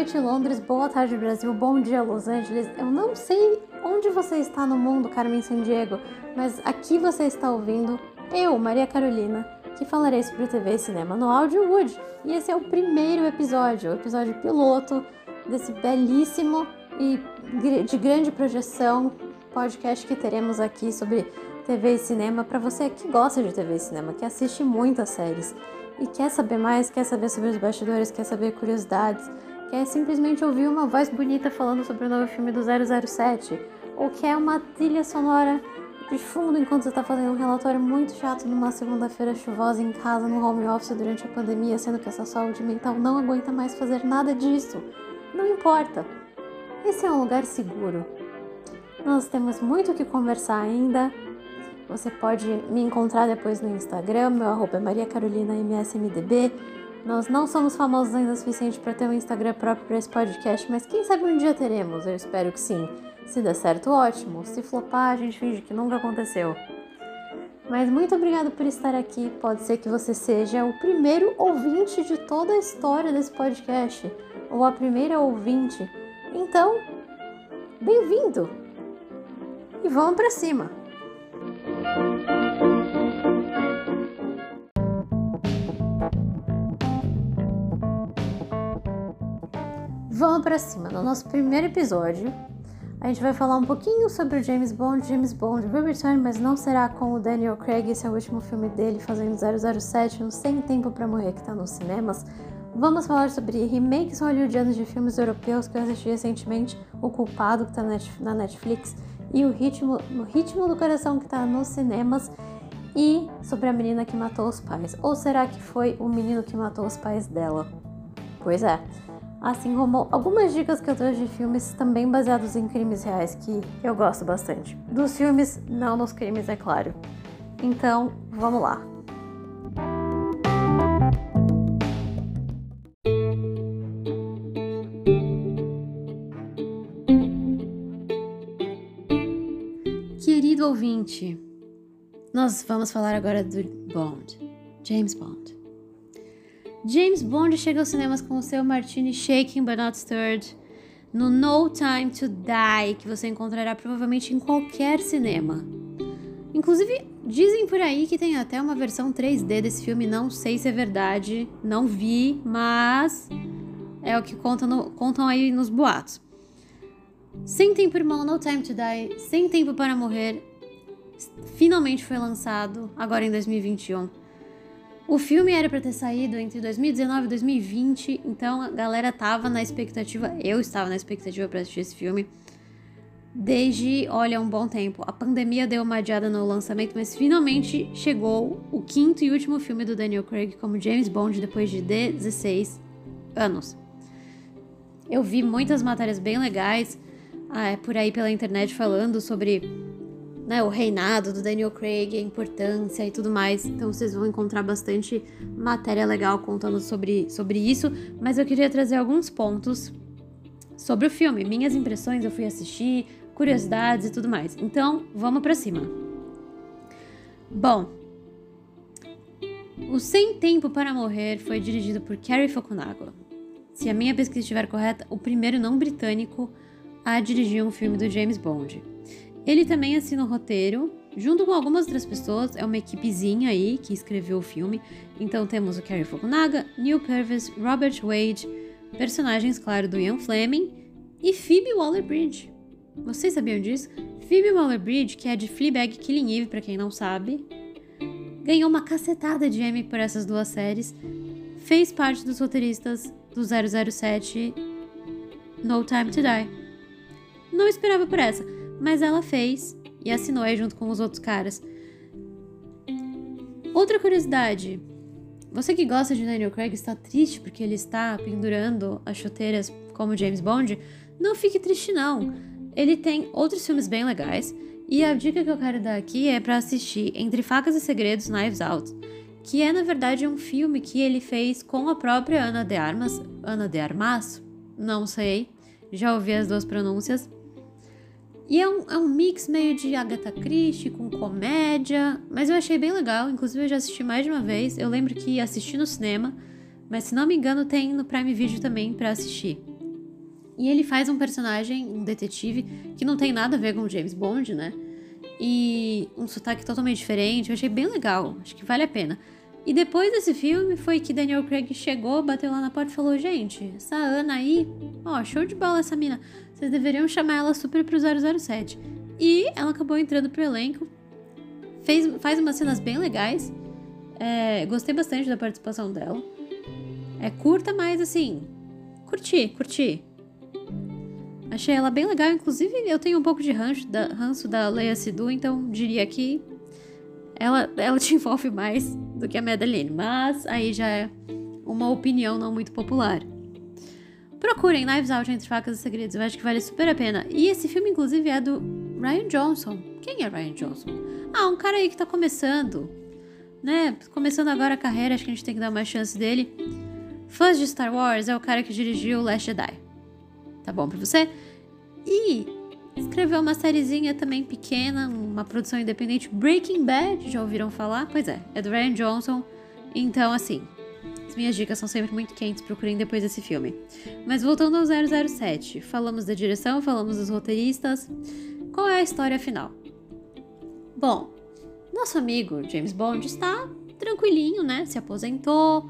noite, Londres. Boa tarde, Brasil. Bom dia, Los Angeles. Eu não sei onde você está no mundo, Carmen Sandiego, mas aqui você está ouvindo eu, Maria Carolina, que falarei sobre TV e cinema no Audio Wood. E esse é o primeiro episódio, o episódio piloto desse belíssimo e de grande projeção podcast que teremos aqui sobre TV e cinema, para você que gosta de TV e cinema, que assiste muitas séries e quer saber mais, quer saber sobre os bastidores, quer saber curiosidades, quer simplesmente ouvir uma voz bonita falando sobre o novo filme do 007, ou quer uma trilha sonora de fundo enquanto você está fazendo um relatório muito chato numa segunda-feira chuvosa em casa, no home office durante a pandemia, sendo que essa saúde mental não aguenta mais fazer nada disso. Não importa, esse é um lugar seguro. Nós temos muito o que conversar ainda. Você pode me encontrar depois no Instagram, meu arroba é mariacarolinamsmdb. Nós não somos famosos ainda o suficiente para ter um Instagram próprio para esse podcast, mas quem sabe um dia teremos, eu espero que sim. Se der certo, ótimo. Se flopar, a gente finge que nunca aconteceu. Mas muito obrigado por estar aqui. Pode ser que você seja o primeiro ouvinte de toda a história desse podcast, ou a primeira ouvinte. Então, bem-vindo! E vamos para cima! Vamos pra cima. No nosso primeiro episódio, a gente vai falar um pouquinho sobre o James Bond will return, mas não será com o Daniel Craig. Esse é o último filme dele fazendo 007, no Sem Tempo para Morrer, que tá nos cinemas. Vamos falar sobre remakes hollywoodianos de filmes europeus que eu assisti recentemente, O Culpado, que tá na Netflix, e o Ritmo do Coração, que tá nos cinemas, e sobre a menina que matou os pais. Ou será que foi o menino que matou os pais dela? Pois é. Assim como algumas dicas que eu trouxe de filmes também baseados em crimes reais, que eu gosto bastante. Dos filmes, não nos crimes, é claro. Então, vamos lá. Querido ouvinte, nós vamos falar agora do Bond, James Bond. James Bond chega aos cinemas com o seu martini shaking but not stirred no No Time to Die, que você encontrará provavelmente em qualquer cinema. Inclusive, dizem por aí que tem até uma versão 3D desse filme, não sei se é verdade, não vi, mas é o que contam aí nos boatos. Sem Tempo, irmão, No Time to Die, Sem Tempo para Morrer, finalmente foi lançado, agora em 2021. O filme era para ter saído entre 2019 e 2020, então a galera tava na expectativa, eu estava na expectativa para assistir esse filme desde, olha, um bom tempo. A pandemia deu uma adiada no lançamento, mas finalmente chegou o quinto e último filme do Daniel Craig como James Bond depois de 16 anos. Eu vi muitas matérias bem legais por aí pela internet falando sobre, né, o reinado do Daniel Craig, a importância e tudo mais. Então vocês vão encontrar bastante matéria legal contando sobre isso. Mas eu queria trazer alguns pontos sobre o filme, minhas impressões, eu fui assistir, curiosidades e tudo mais. Então, vamos pra cima. Bom, o Sem Tempo para Morrer foi dirigido por Cary Fukunaga. Se a minha pesquisa estiver correta, o primeiro não britânico a dirigir um filme do James Bond. Ele também assina o roteiro, junto com algumas outras pessoas, é uma equipezinha aí que escreveu o filme. Então temos o Cary Fukunaga, Neil Purvis, Robert Wade, personagens, claro, do Ian Fleming e Phoebe Waller-Bridge. Vocês sabiam disso? Phoebe Waller-Bridge, que é de Fleabag, Killing Eve, pra quem não sabe, ganhou uma cacetada de Emmy por essas duas séries, fez parte dos roteiristas do 007 No Time to Die. Não esperava por essa, mas ela fez e assinou aí junto com os outros caras. Outra curiosidade, você que gosta de Daniel Craig está triste porque ele está pendurando as chuteiras como James Bond, não fique triste não, ele tem outros filmes bem legais, e a dica que eu quero dar aqui é para assistir Entre Facas e Segredos, Knives Out, que é na verdade um filme que ele fez com a própria Ana de Armas, não sei, já ouvi as duas pronúncias. E é um mix meio de Agatha Christie com comédia, mas eu achei bem legal, inclusive eu já assisti mais de uma vez, eu lembro que assisti no cinema, mas se não me engano tem no Prime Video também pra assistir. E ele faz um personagem, um detetive, que não tem nada a ver com o James Bond, né? E um sotaque totalmente diferente. Eu achei bem legal, acho que vale a pena. E depois desse filme foi que Daniel Craig chegou, bateu lá na porta e falou: gente, essa Ana aí, ó, show de bola essa mina. Vocês deveriam chamar ela super pro 007. E ela acabou entrando pro elenco. Faz umas cenas bem legais. Gostei bastante da participação dela. É curta, mas assim, curti. Achei ela bem legal. Inclusive, eu tenho um pouco de ranço da Leia Seydoux, então diria que ela te envolve mais do que a Madeline, mas aí já é uma opinião não muito popular. Procurem Knives Out, Entre Facas e Segredos, eu acho que vale super a pena. E esse filme, inclusive, é do Rian Johnson. Quem é Rian Johnson? Ah, um cara aí que tá começando, né? Começando agora a carreira, acho que a gente tem que dar uma chance dele. Fãs de Star Wars, é o cara que dirigiu Last Jedi. Tá bom pra você? E escreveu uma sériezinha também pequena, uma produção independente, Breaking Bad, já ouviram falar? Pois é, é do Rian Johnson, então assim, as minhas dicas são sempre muito quentes, procurem depois desse filme. Mas voltando ao 007, falamos da direção, falamos dos roteiristas, qual é a história final? Bom, nosso amigo James Bond está tranquilinho, né, se aposentou,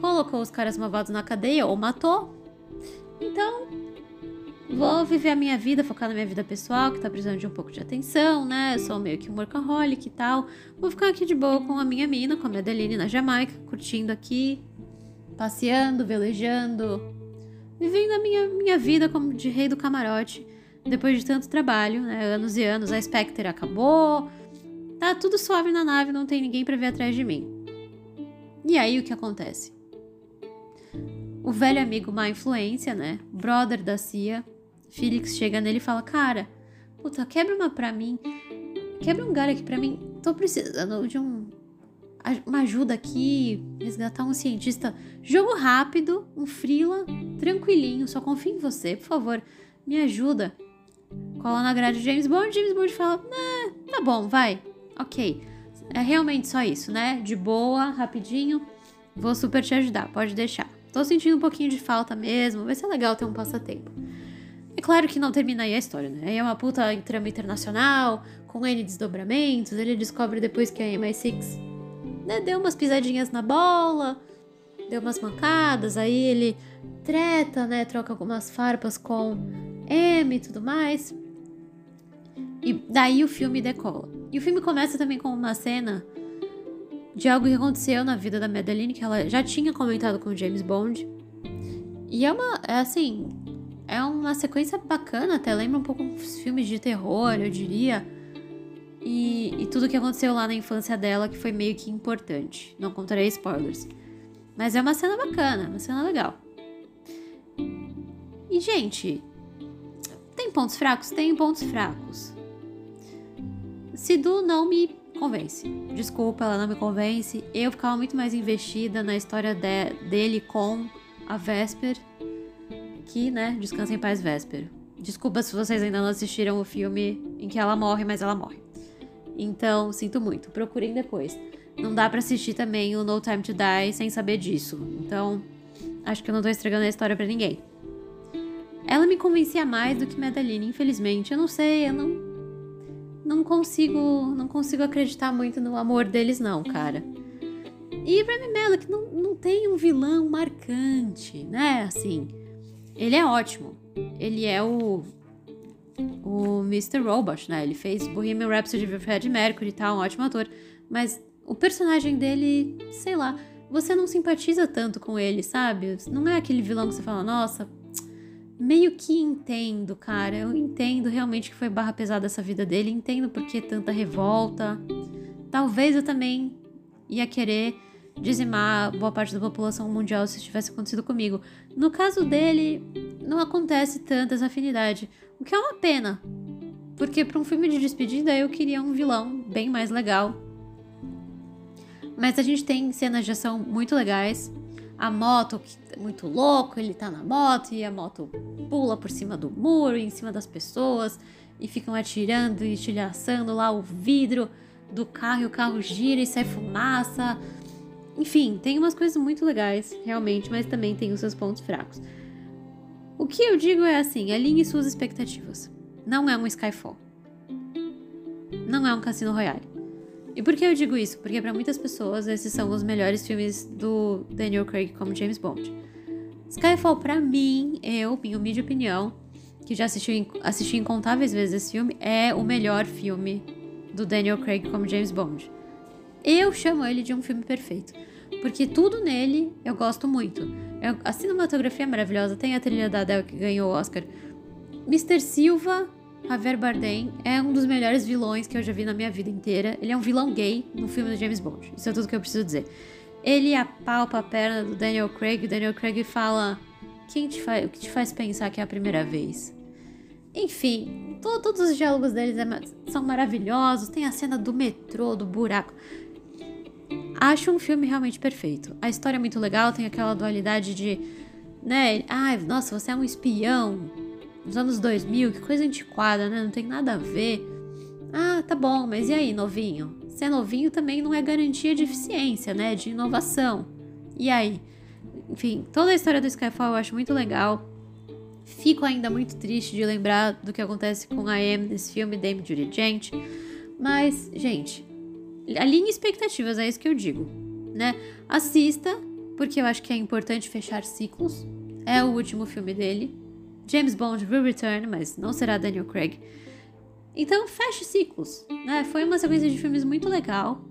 colocou os caras malvados na cadeia ou matou, então... vou viver a minha vida, focar na minha vida pessoal, que tá precisando de um pouco de atenção, né? Eu sou meio que um workaholic e tal. Vou ficar aqui de boa com a minha mina, com a Madeline na Jamaica, curtindo aqui, passeando, velejando, vivendo a minha vida como de rei do camarote, depois de tanto trabalho, né? Anos e anos, a Spectre acabou, tá tudo suave na nave, não tem ninguém pra ver atrás de mim. E aí, o que acontece? O velho amigo má influência, né? Brother da CIA... Felix chega nele e fala: cara, puta, quebra uma pra mim, quebra um lugar aqui pra mim, tô precisando de uma ajuda aqui, resgatar um cientista, jogo rápido, um freela, tranquilinho, só confio em você, por favor, me ajuda. Cola na grade de James Bond fala: tá bom, vai, ok, é realmente só isso, né, de boa, rapidinho, vou super te ajudar, pode deixar, tô sentindo um pouquinho de falta mesmo, vai ser legal ter um passatempo. É claro que não termina aí a história, né? Aí é uma puta trama internacional, com N desdobramentos, ele descobre depois que a MI6, né, deu umas pisadinhas na bola, deu umas mancadas, aí ele treta, né, troca algumas farpas com M e tudo mais. E daí o filme decola. E o filme começa também com uma cena de algo que aconteceu na vida da Madeline, que ela já tinha comentado com o James Bond. E é uma sequência bacana, até lembra um pouco os filmes de terror, eu diria. E tudo que aconteceu lá na infância dela, que foi meio que importante. Não contarei spoilers. Mas é uma cena bacana, uma cena legal. E, gente, tem pontos fracos? Tem pontos fracos. Seydoux não me convence. Desculpa, ela não me convence. Eu ficava muito mais investida na história dele com a Vesper. Que, né, descansa em paz, Vesper. Desculpa se vocês ainda não assistiram o filme em que ela morre, mas ela morre. Então, sinto muito. Procurem depois. Não dá pra assistir também o No Time to Die sem saber disso. Então, acho que eu não tô estragando a história pra ninguém. Ela me convencia mais do que Madeline, infelizmente. Eu não sei, eu não consigo acreditar muito no amor deles, não, cara. E pra mim, Mello, que não tem um vilão marcante, né, assim... Ele é ótimo. Ele é o Mr. Robot, né? Ele fez Bohemian Rhapsody de Freddie Mercury e tal, um ótimo ator. Mas o personagem dele, sei lá, você não simpatiza tanto com ele, sabe? Não é aquele vilão que você fala, nossa, meio que entendo, cara. Eu entendo realmente que foi barra pesada essa vida dele. Entendo por que tanta revolta. Talvez eu também ia querer... dizimar boa parte da população mundial se isso tivesse acontecido comigo. No caso dele, não acontece tanta essa afinidade, o que é uma pena, porque para um filme de despedida eu queria um vilão bem mais legal. Mas a gente tem cenas de ação muito legais, a moto que é muito louco, ele tá na moto e a moto pula por cima do muro, em cima das pessoas, e ficam atirando e estilhaçando lá o vidro do carro, e o carro gira e sai fumaça. Enfim, tem umas coisas muito legais, realmente, mas também tem os seus pontos fracos. O que eu digo é assim, alinhe suas expectativas. Não é um Skyfall. Não é um Cassino Royale. E por que eu digo isso? Porque para muitas pessoas esses são os melhores filmes do Daniel Craig como James Bond. Skyfall, pra mim, eu, minha humilde opinião, que já assisti incontáveis vezes esse filme, é o melhor filme do Daniel Craig como James Bond. Eu chamo ele de um filme perfeito, porque tudo nele eu gosto muito. A cinematografia é maravilhosa, tem a trilha da Adele que ganhou o Oscar. Mr. Silva, Javier Bardem, é um dos melhores vilões que eu já vi na minha vida inteira. Ele é um vilão gay no filme do James Bond, isso é tudo que eu preciso dizer. Ele apalpa a perna do Daniel Craig, o Daniel Craig fala: o que te faz pensar que é a primeira vez? Enfim, todos os diálogos deles são maravilhosos, tem a cena do metrô, do buraco. Acho um filme realmente perfeito. A história é muito legal, tem aquela dualidade de, né, ai, nossa, você é um espião, nos anos 2000, que coisa antiquada, né, não tem nada a ver. Ah, tá bom, mas e aí, novinho? Ser novinho também não é garantia de eficiência, né, de inovação. E aí? Enfim, toda a história do Skyfall eu acho muito legal. Fico ainda muito triste de lembrar do que acontece com a Amy nesse filme, Dame Judi Dench. Mas, gente, alinhe expectativas, é isso que eu digo, né? Assista, porque eu acho que é importante fechar ciclos. É o último filme dele. James Bond will return, mas não será Daniel Craig. Então, feche ciclos, né? Foi uma sequência de filmes muito legal.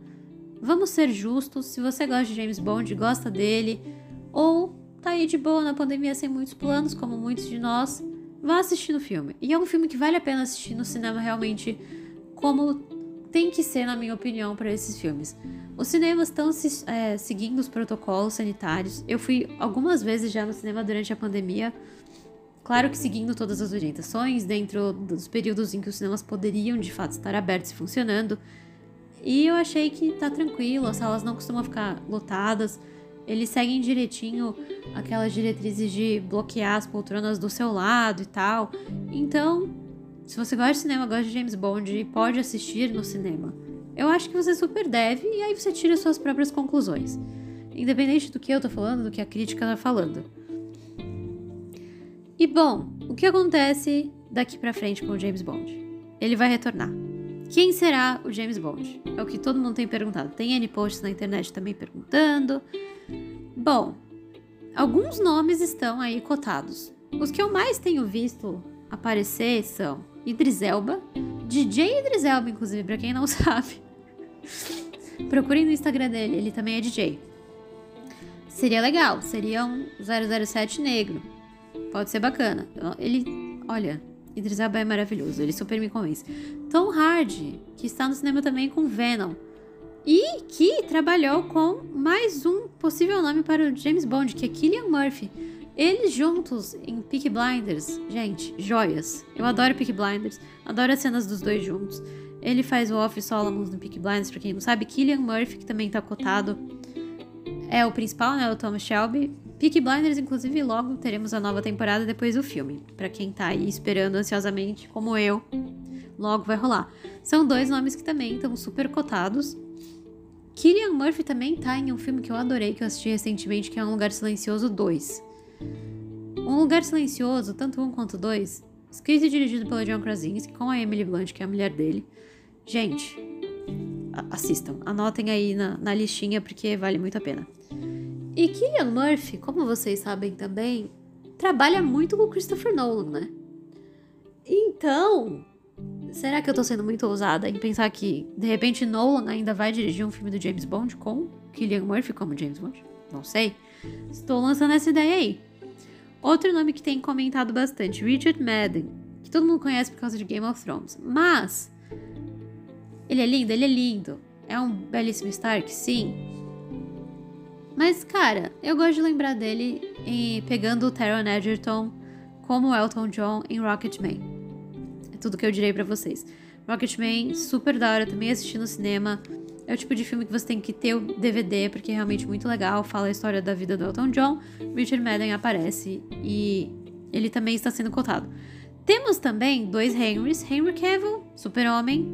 Vamos ser justos. Se você gosta de James Bond, gosta dele, ou tá aí de boa na pandemia sem muitos planos, como muitos de nós, vá assistir no filme. E é um filme que vale a pena assistir no cinema realmente, como tem que ser, na minha opinião, para esses filmes. Os cinemas estão seguindo os protocolos sanitários. Eu fui algumas vezes já no cinema durante a pandemia, claro que seguindo todas as orientações, dentro dos períodos em que os cinemas poderiam, de fato, estar abertos e funcionando. E eu achei que tá tranquilo, as salas não costumam ficar lotadas, eles seguem direitinho aquelas diretrizes de bloquear as poltronas do seu lado e tal. Então, se você gosta de cinema, gosta de James Bond e pode assistir no cinema, eu acho que você super deve, e aí você tira suas próprias conclusões, independente do que eu tô falando, do que a crítica tá falando. E bom, o que acontece daqui pra frente com o James Bond? Ele vai retornar. Quem será o James Bond? É o que todo mundo tem perguntado. Tem N posts na internet também perguntando. Bom, alguns nomes estão aí cotados. Os que eu mais tenho visto aparecer são Idris Elba, DJ Idris Elba, inclusive, pra quem não sabe. Procurem no Instagram dele, ele também é DJ. Seria legal, seria um 007 negro. Pode ser bacana. Ele, olha, Idris Elba é maravilhoso, ele super me convence. Tom Hardy, que está no cinema também com Venom. E que trabalhou com mais um possível nome para o James Bond, que é Cillian Murphy. Eles juntos em Peaky Blinders, gente, joias. Eu adoro Peaky Blinders, adoro as cenas dos dois juntos. Ele faz o Office Solomons no Peaky Blinders, pra quem não sabe. Cillian Murphy, que também tá cotado, é o principal, né, o Tom Shelby. Peaky Blinders, inclusive, logo teremos a nova temporada depois do filme. Pra quem tá aí esperando ansiosamente, como eu, logo vai rolar. São dois nomes que também estão super cotados. Cillian Murphy também tá em um filme que eu adorei, que eu assisti recentemente, que é Um Lugar Silencioso 2. Um Lugar Silencioso, tanto 1 quanto 2, escrito e dirigido pelo John Krasinski, com a Emily Blunt, que é a mulher dele. Gente, assistam, anotem aí na listinha, porque vale muito a pena. E Cillian Murphy, como vocês sabem também, trabalha muito com Christopher Nolan, né? Então, será que eu tô sendo muito ousada em pensar que, de repente, Nolan ainda vai dirigir um filme do James Bond com Cillian Murphy como James Bond? Não sei. Estou lançando essa ideia aí. Outro nome que tem comentado bastante, Richard Madden, que todo mundo conhece por causa de Game of Thrones. Mas, ele é lindo, ele é lindo. É um belíssimo Stark, sim. Mas, cara, eu gosto de lembrar dele pegando o Taron Egerton como Elton John em Rocketman. É tudo que eu direi pra vocês. Rocketman, super da hora, também assisti no cinema. É o tipo de filme que você tem que ter o DVD, porque é realmente muito legal. Fala a história da vida do Elton John. Richard Madden aparece e ele também está sendo cotado. Temos também dois Henrys. Henry Cavill, super-homem.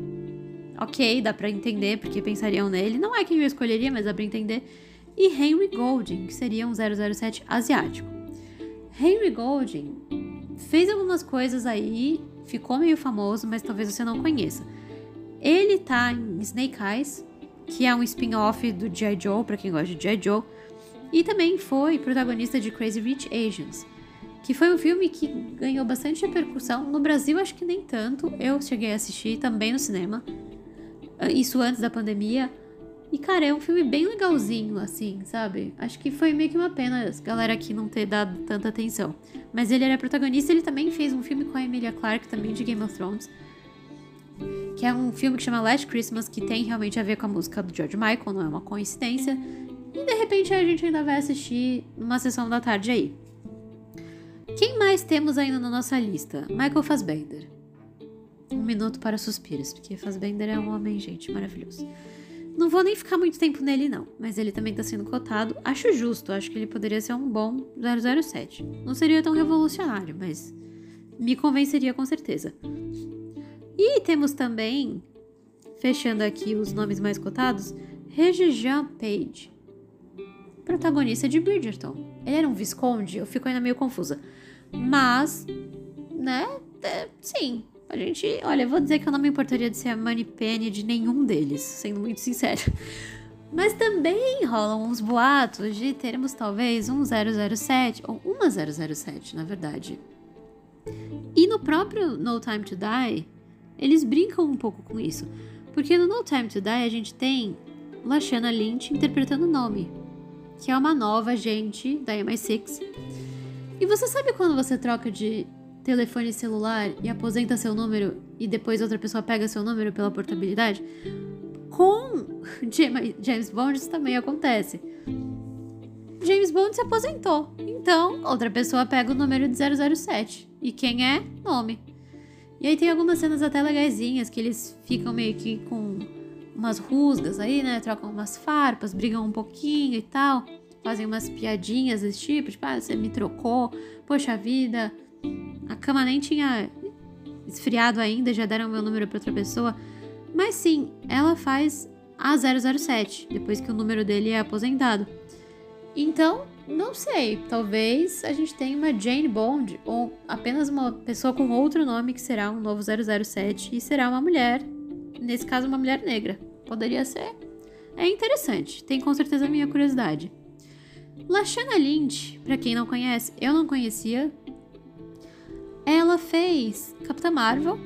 Ok, dá pra entender porque pensariam nele. Não é quem eu escolheria, mas dá pra entender. E Henry Golding, que seria um 007 asiático. Henry Golding fez algumas coisas aí, ficou meio famoso, mas talvez você não conheça. Ele tá em Snake Eyes, que é um spin-off do G.I. Joe, pra quem gosta de G.I. Joe, e também foi protagonista de Crazy Rich Asians, que foi um filme que ganhou bastante repercussão. No Brasil, acho que nem tanto. Eu cheguei a assistir também no cinema, isso antes da pandemia. E, cara, é um filme bem legalzinho, assim, sabe? Acho que foi meio que uma pena a galera aqui não ter dado tanta atenção. Mas ele era protagonista, ele também fez um filme com a Emilia Clarke, também de Game of Thrones, que é um filme que chama Last Christmas, que tem realmente a ver com a música do George Michael, não é uma coincidência. E, de repente, a gente ainda vai assistir numa sessão da tarde aí. Quem mais temos ainda na nossa lista? Michael Fassbender. Um minuto para suspiros, porque Fassbender é um homem, gente, maravilhoso. Não vou nem ficar muito tempo nele, não. Mas ele também tá sendo cotado. Acho justo. Acho que ele poderia ser um bom 007. Não seria tão revolucionário, mas me convenceria com certeza. E temos também, fechando aqui os nomes mais cotados, Regé Jean Page, protagonista de Bridgerton. Ele era um visconde? Eu fico ainda meio confusa. Mas, né? Sim. A gente, olha, eu vou dizer que eu não me importaria de ser a Moneypenny de nenhum deles, sendo muito sincera. Mas também rolam uns boatos de termos talvez um 007, ou uma 007, na verdade. E no próprio No Time to Die, eles brincam um pouco com isso. Porque no No Time to Die a gente tem Lashana Lynch interpretando o Nomi, que é uma nova agente da MI6. E você sabe quando você troca de telefone celular e aposenta seu número e depois outra pessoa pega seu número pela portabilidade? Com James Bond isso também acontece. James Bond se aposentou, então outra pessoa pega o número de 007. E quem é? Nome. E aí tem algumas cenas até legaisinhas, que eles ficam meio que com umas rusgas aí, né? Trocam umas farpas, brigam um pouquinho e tal, fazem umas piadinhas desse tipo, tipo, ah, você me trocou, poxa vida, a cama nem tinha esfriado ainda, já deram meu número pra outra pessoa. Mas sim, ela faz a 007, depois que o número dele é aposentado. Então, não sei, talvez a gente tenha uma Jane Bond, ou apenas uma pessoa com outro nome que será um novo 007, e será uma mulher, nesse caso uma mulher negra. Poderia ser. É interessante, tem com certeza a minha curiosidade. Lashana Lynch, pra quem não conhece, eu não conhecia. Ela fez Capitã Marvel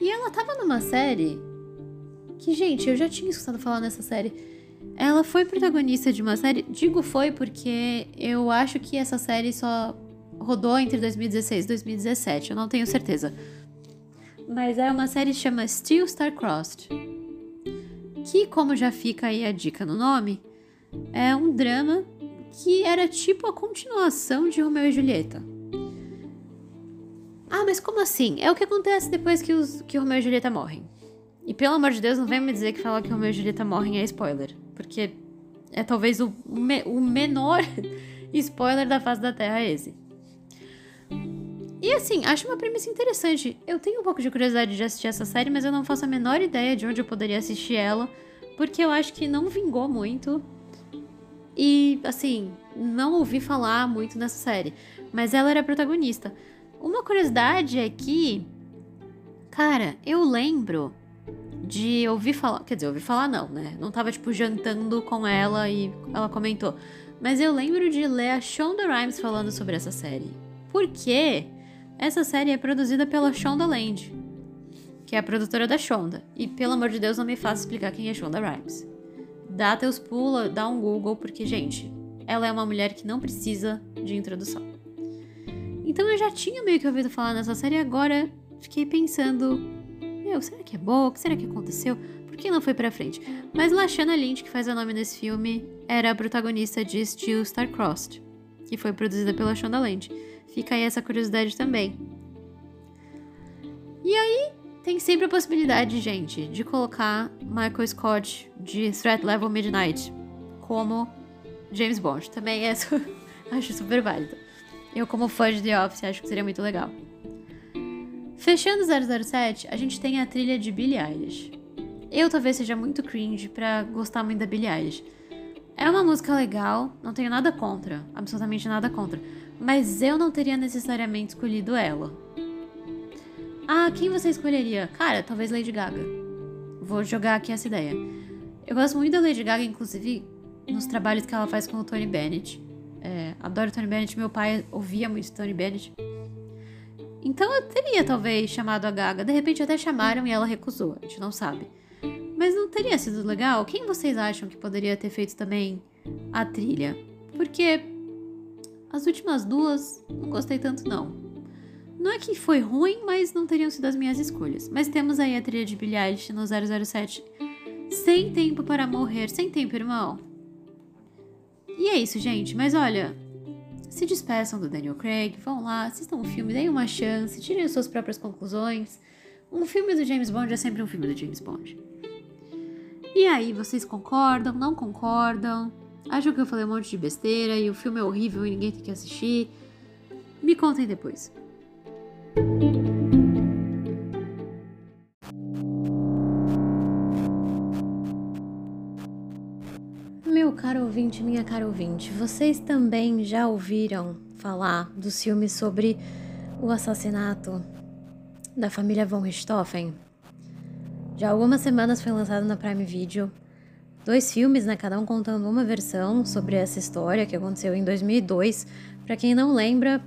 e ela tava numa série que, gente, eu já tinha escutado falar nessa série. Ela foi protagonista de uma série, digo foi porque eu acho que essa série só rodou entre 2016 e 2017, eu não tenho certeza. Mas é uma série que chama Still Star-Crossed, que, como já fica aí a dica no nome, é um drama que era tipo a continuação de Romeu e Julieta. Ah, mas como assim? É o que acontece depois que o Romeu e Julieta morrem. E pelo amor de Deus, não vem me dizer que falar que o Romeu e Julieta morrem é spoiler. Porque é talvez o menor spoiler da face da Terra esse. E assim, acho uma premissa interessante. Eu tenho um pouco de curiosidade de assistir essa série, mas eu não faço a menor ideia de onde eu poderia assistir ela. Porque eu acho que não vingou muito. E, assim, não ouvi falar muito nessa série. Mas ela era protagonista. Uma curiosidade é que, cara, eu lembro de ouvir falar, quer dizer, ouvir falar não, né? Não tava, tipo, jantando com ela e ela comentou. Mas eu lembro de ler a Shonda Rhimes falando sobre essa série. Porque essa série é produzida pela Shondaland, que é a produtora da Shonda. E, pelo amor de Deus, não me faça explicar quem é Shonda Rhimes. Dá teus pula, dá um Google, porque, gente, ela é uma mulher que não precisa de introdução. Então eu já tinha meio que ouvido falar nessa série e agora fiquei pensando, meu, será que é boa? O que será que aconteceu? Por que não foi pra frente? Mas Lashana Lynch, que faz o nome nesse filme, era a protagonista de Still Star-Crossed, que foi produzida pela Shondaland. Fica aí essa curiosidade também. E aí, tem sempre a possibilidade, gente, de colocar Michael Scott de Threat Level Midnight como James Bond. Também é acho super válido. Eu, como fã de The Office, acho que seria muito legal. Fechando 007, a gente tem a trilha de Billie Eilish. Eu talvez seja muito cringe pra gostar muito da Billie Eilish. É uma música legal, não tenho nada contra, absolutamente nada contra. mas eu não teria necessariamente escolhido ela. Ah, quem você escolheria? Cara, talvez Lady Gaga. Vou jogar aqui essa ideia. Eu gosto muito da Lady Gaga, inclusive, nos trabalhos que ela faz com o Tony Bennett. Adoro o Tony Bennett, meu pai ouvia muito o Tony Bennett. Então eu teria, talvez, chamado a Gaga. De repente até chamaram e ela recusou, a gente não sabe. Mas não teria sido legal? Quem vocês acham que poderia ter feito também a trilha? Porque as últimas duas não gostei tanto, não. Não é que foi ruim, mas não teriam sido as minhas escolhas. Mas temos aí a trilha de Billie Eilish no 007. Sem tempo para morrer, sem tempo, irmão. E é isso, gente. Mas olha, se despeçam do Daniel Craig, vão lá, assistam o filme, deem uma chance, tirem suas próprias conclusões. Um filme do James Bond é sempre um filme do James Bond. E aí, vocês concordam, não concordam? Acham que eu falei um monte de besteira e o filme é horrível e ninguém tem que assistir? Me contem depois. Meu caro ouvinte, minha cara ouvinte, vocês também já ouviram falar dos filmes sobre o assassinato da família Von Richthofen? Já há algumas semanas foi lançado na Prime Video 2 filmes, né, cada um contando uma versão sobre essa história que aconteceu em 2002. Pra quem não lembra,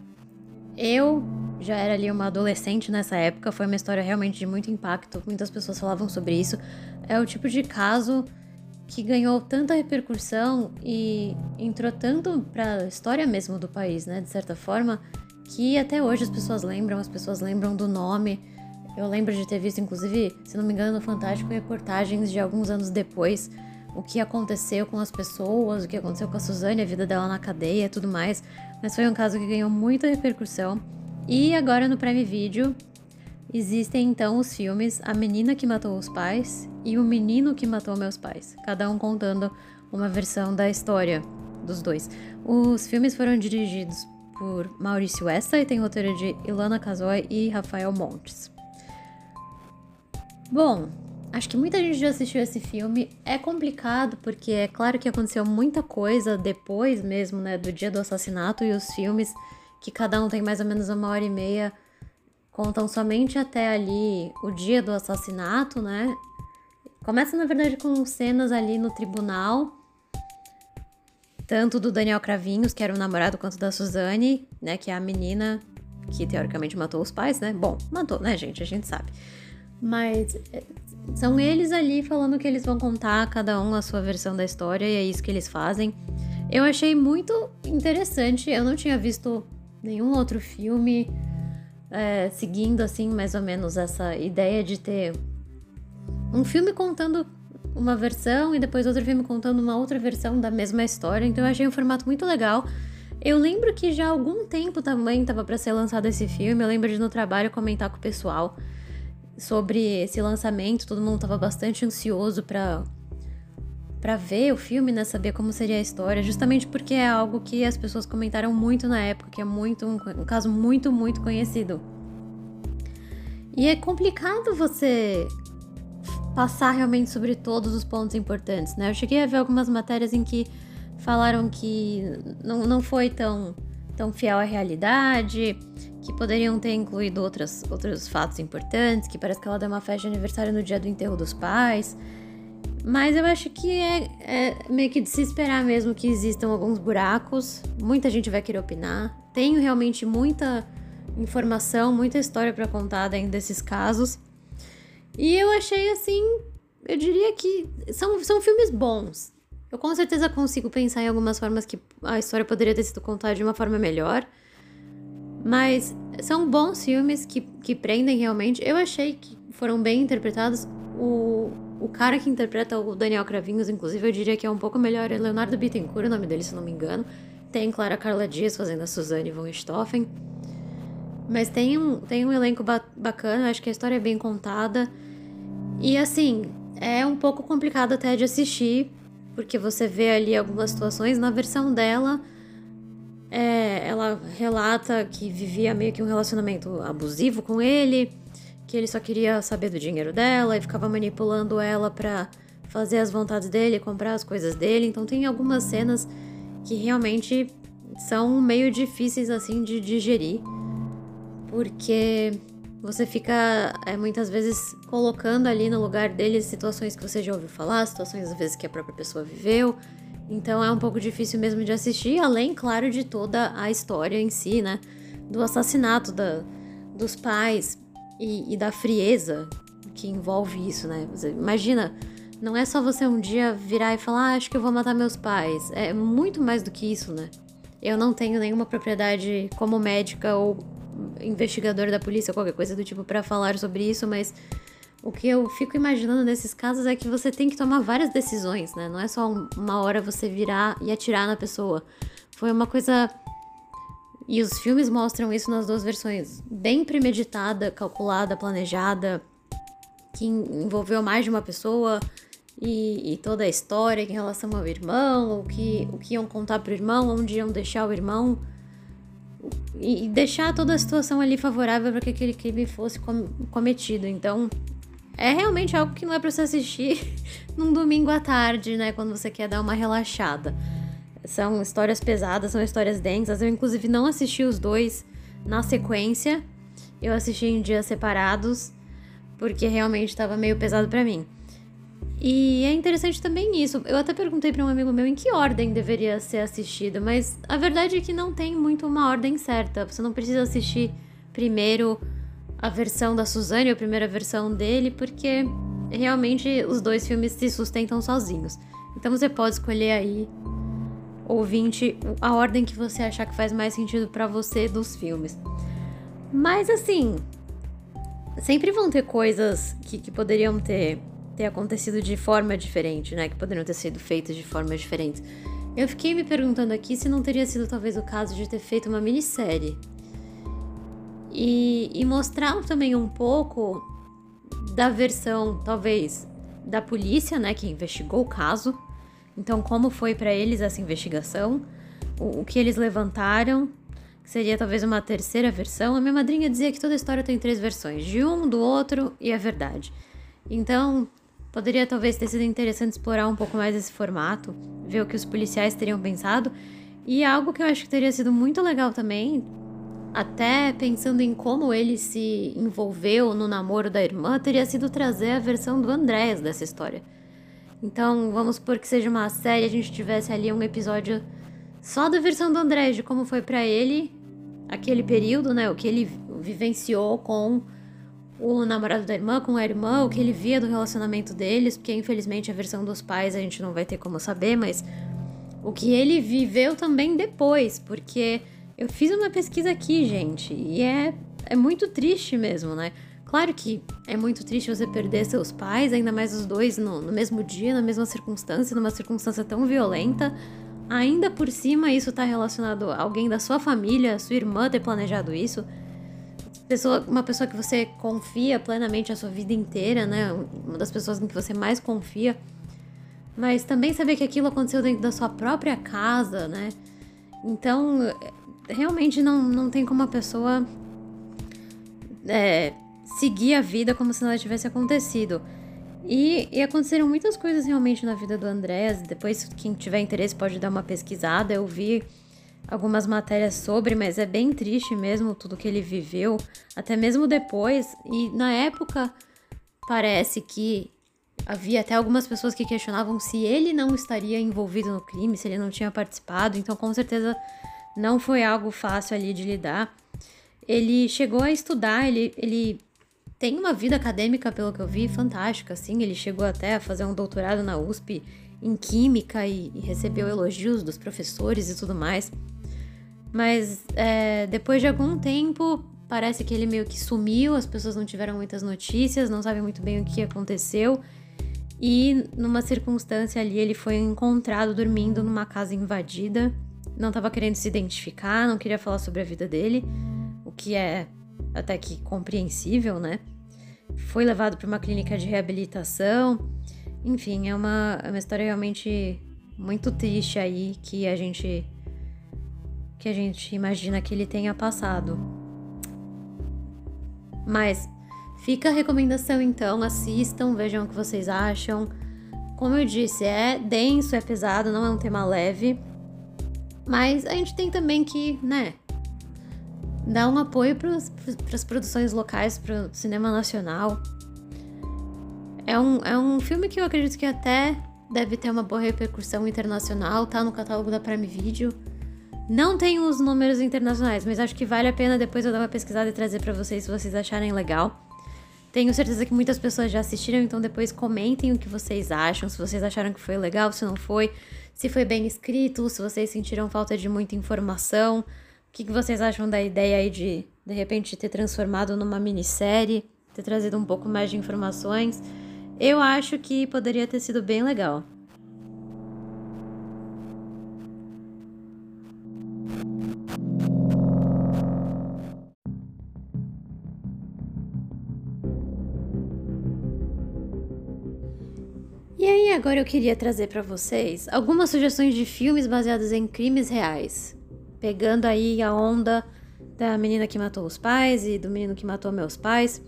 eu já era ali uma adolescente nessa época, foi uma história realmente de muito impacto, muitas pessoas falavam sobre isso. É o tipo de caso que ganhou tanta repercussão e entrou tanto pra história mesmo do país, né, de certa forma, que até hoje as pessoas lembram do nome. Eu lembro de ter visto, inclusive, se não me engano, no Fantástico, reportagens de alguns anos depois, o que aconteceu com as pessoas, o que aconteceu com a Suzane, a vida dela na cadeia e tudo mais. Mas foi um caso que ganhou muita repercussão. E agora no Prime Video existem então os filmes A Menina que Matou os Pais e O Menino que Matou Meus Pais, cada um contando uma versão da história dos dois. Os filmes foram dirigidos por Maurício Essa e tem roteiro de Ilana Casoy e Rafael Montes. Bom, acho que muita gente já assistiu esse filme. É complicado porque é claro que aconteceu muita coisa depois mesmo, né, do dia do assassinato, e os filmes, que cada um tem mais ou menos 1h30, contam somente até ali o dia do assassinato, né? Começa, na verdade, com cenas ali no tribunal, tanto do Daniel Cravinhos, que era o namorado, quanto da Suzane, né, que é a menina que teoricamente matou os pais, né? Bom, matou, né, gente? A gente sabe. Mas são eles ali falando que eles vão contar cada um a sua versão da história, e é isso que eles fazem. Eu achei muito interessante, eu não tinha visto nenhum outro filme seguindo assim mais ou menos essa ideia de ter um filme contando uma versão e depois outro filme contando uma outra versão da mesma história. Então eu achei um formato muito legal. Eu lembro que já há algum tempo também estava para ser lançado esse filme, eu lembro de no trabalho comentar com o pessoal sobre esse lançamento, todo mundo estava bastante ansioso para ver o filme, né, saber como seria a história, justamente porque é algo que as pessoas comentaram muito na época, que é muito um caso muito, muito conhecido. E é complicado você passar realmente sobre todos os pontos importantes, né? Eu cheguei a ver algumas matérias em que falaram que não foi tão fiel à realidade, que poderiam ter incluído outros fatos importantes, que parece que ela deu uma festa de aniversário no dia do enterro dos pais. Mas eu acho que é meio que de se esperar mesmo que existam alguns buracos, muita gente vai querer opinar. Tenho realmente muita informação, muita história para contar dentro desses casos. E eu achei assim, eu diria que são filmes bons. Eu com certeza consigo pensar em algumas formas que a história poderia ter sido contada de uma forma melhor, mas são bons filmes que prendem realmente. Eu achei que foram bem interpretados. O cara que interpreta o Daniel Cravinhos, inclusive, eu diria que é um pouco melhor, é Leonardo Bittencourt, o nome dele, se não me engano. Tem, claro, a Carla Dias fazendo a Suzane von Richthofen. Mas tem um elenco bacana, eu acho que a história é bem contada. E, assim, é um pouco complicado até de assistir, porque você vê ali algumas situações. Na versão dela, ela relata que vivia meio que um relacionamento abusivo com ele, que ele só queria saber do dinheiro dela e ficava manipulando ela pra fazer as vontades dele, comprar as coisas dele. Então tem algumas cenas que realmente são meio difíceis assim de digerir, porque você fica muitas vezes colocando ali no lugar deles situações que você já ouviu falar, situações às vezes que a própria pessoa viveu, então é um pouco difícil mesmo de assistir, além, claro, de toda a história em si, né, do assassinato dos pais e da frieza que envolve isso, né, você imagina. Não é só você um dia virar e falar, acho que eu vou matar meus pais. É muito mais do que isso, né? Eu não tenho nenhuma propriedade como médica ou investigadora da polícia, qualquer coisa do tipo, pra falar sobre isso, mas o que eu fico imaginando nesses casos é que você tem que tomar várias decisões, né? Não é só uma hora você virar e atirar na pessoa. Foi uma coisa... E os filmes mostram isso nas duas versões. Bem premeditada, calculada, planejada, que envolveu mais de uma pessoa... E toda a história em relação ao irmão, o que iam contar pro irmão, onde iam deixar o irmão, e deixar toda a situação ali favorável para que aquele crime fosse cometido. Então é realmente algo que não é para você assistir num domingo à tarde, né, quando você quer dar uma relaxada. São histórias pesadas, são histórias densas. Eu inclusive não assisti os dois na sequência, eu assisti em dias separados, porque realmente estava meio pesado para mim. E é interessante também isso. Eu até perguntei para um amigo meu em que ordem deveria ser assistido, mas a verdade é que não tem muito uma ordem certa. Você não precisa assistir primeiro a versão da Suzane ou a primeira versão dele, porque realmente os dois filmes se sustentam sozinhos. Então você pode escolher aí, ouvinte, a ordem que você achar que faz mais sentido para você dos filmes. Mas assim, sempre vão ter coisas que poderiam ter acontecido de forma diferente, né, que poderiam ter sido feitas de forma diferente. Eu fiquei me perguntando aqui se não teria sido talvez o caso de ter feito uma minissérie e mostrar também um pouco da versão, talvez, da polícia, né, que investigou o caso, então como foi pra eles essa investigação, o que eles levantaram, que seria talvez uma terceira versão. A minha madrinha dizia que toda história tem 3 versões, de um, do outro e a verdade. Então, poderia talvez ter sido interessante explorar um pouco mais esse formato, ver o que os policiais teriam pensado. E algo que eu acho que teria sido muito legal também, até pensando em como ele se envolveu no namoro da irmã, teria sido trazer a versão do Andrés dessa história. Então, vamos supor que seja uma série, a gente tivesse ali um episódio só da versão do Andrés, de como foi pra ele aquele período, né, o que ele vivenciou com o namorado da irmã, com a irmã, o que ele via do relacionamento deles, porque infelizmente a versão dos pais a gente não vai ter como saber, mas o que ele viveu também depois, porque eu fiz uma pesquisa aqui, gente, e é muito triste mesmo, né? Claro que é muito triste você perder seus pais, ainda mais os dois no mesmo dia, na mesma circunstância, numa circunstância tão violenta, ainda por cima isso tá relacionado a alguém da sua família, a sua irmã ter planejado isso. Uma pessoa que você confia plenamente a sua vida inteira, né? Uma das pessoas em que você mais confia. Mas também saber que aquilo aconteceu dentro da sua própria casa, né? Então, realmente não tem como a pessoa seguir a vida como se nada tivesse acontecido. E aconteceram muitas coisas realmente na vida do Andrés. Depois, quem tiver interesse pode dar uma pesquisada. Eu vi algumas matérias sobre, mas é bem triste mesmo tudo que ele viveu, até mesmo depois, e na época parece que havia até algumas pessoas que questionavam se ele não estaria envolvido no crime, se ele não tinha participado, então com certeza não foi algo fácil ali de lidar. Ele chegou a estudar, ele tem uma vida acadêmica, pelo que eu vi, fantástica, assim, ele chegou até a fazer um doutorado na USP em química e recebeu elogios dos professores e tudo mais. Mas depois de algum tempo, parece que ele meio que sumiu, as pessoas não tiveram muitas notícias, não sabem muito bem o que aconteceu. E numa circunstância ali, ele foi encontrado dormindo numa casa invadida. Não estava querendo se identificar, não queria falar sobre a vida dele, o que é até que compreensível, né? Foi levado para uma clínica de reabilitação. Enfim, é uma história realmente muito triste aí que a gente imagina que ele tenha passado. Mas fica a recomendação, então, assistam, vejam o que vocês acham. Como eu disse, é denso, é pesado, não é um tema leve, Mas a gente tem também que, né, dar um apoio para as produções locais, para o cinema nacional. É um filme que eu acredito que até deve ter uma boa repercussão internacional, tá no catálogo da Prime Video. Não tem os números internacionais, mas acho que vale a pena depois eu dar uma pesquisada e trazer para vocês se vocês acharem legal. Tenho certeza que muitas pessoas já assistiram, então depois comentem o que vocês acham, se vocês acharam que foi legal, se não foi, se foi bem escrito, se vocês sentiram falta de muita informação, o que vocês acham da ideia aí de repente, ter transformado numa minissérie, ter trazido um pouco mais de informações. Eu acho que poderia ter sido bem legal. E aí, agora eu queria trazer para vocês algumas sugestões de filmes baseados em crimes reais, pegando aí a onda da menina que matou os pais e do menino que matou meus pais.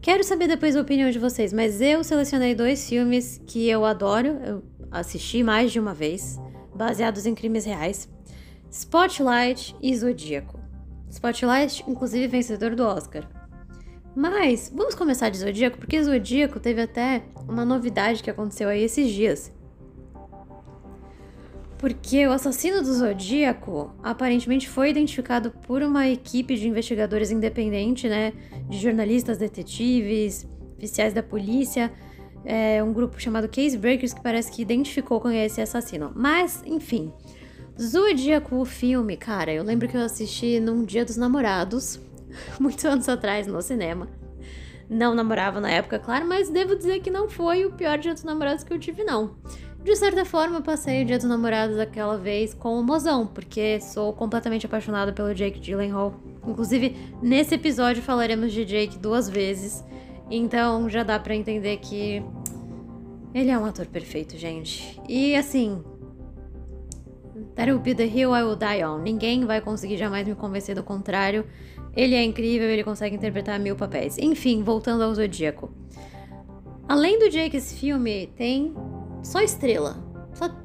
Quero saber depois a opinião de vocês, mas eu selecionei 2 filmes que eu adoro, eu assisti mais de uma vez, baseados em crimes reais, Spotlight e Zodíaco. Spotlight, inclusive, vencedor do Oscar. Mas vamos começar de Zodíaco, porque Zodíaco teve até uma novidade que aconteceu aí esses dias. Porque o assassino do Zodíaco aparentemente foi identificado por uma equipe de investigadores independente, né? De jornalistas, detetives, oficiais da polícia, um grupo chamado Case Breakers que parece que identificou com esse assassino. Mas, enfim, Zodíaco, o filme, cara, eu lembro que eu assisti num Dia dos Namorados, muitos anos atrás, no cinema. Não namorava na época, claro, mas devo dizer que não foi o pior Dia dos Namorados que eu tive, não. De certa forma, passei o Dia dos Namorados aquela vez com o mozão, porque sou completamente apaixonada pelo Jake Gyllenhaal. Inclusive, nesse episódio falaremos de Jake 2 vezes, então já dá pra entender que ele é um ator perfeito, gente. E assim, That Will Be The Hill I Will Die On. Ninguém vai conseguir jamais me convencer do contrário. Ele é incrível, ele consegue interpretar 1000 papéis. Enfim, voltando ao Zodíaco. Além do Jake, esse filme tem... só estrela,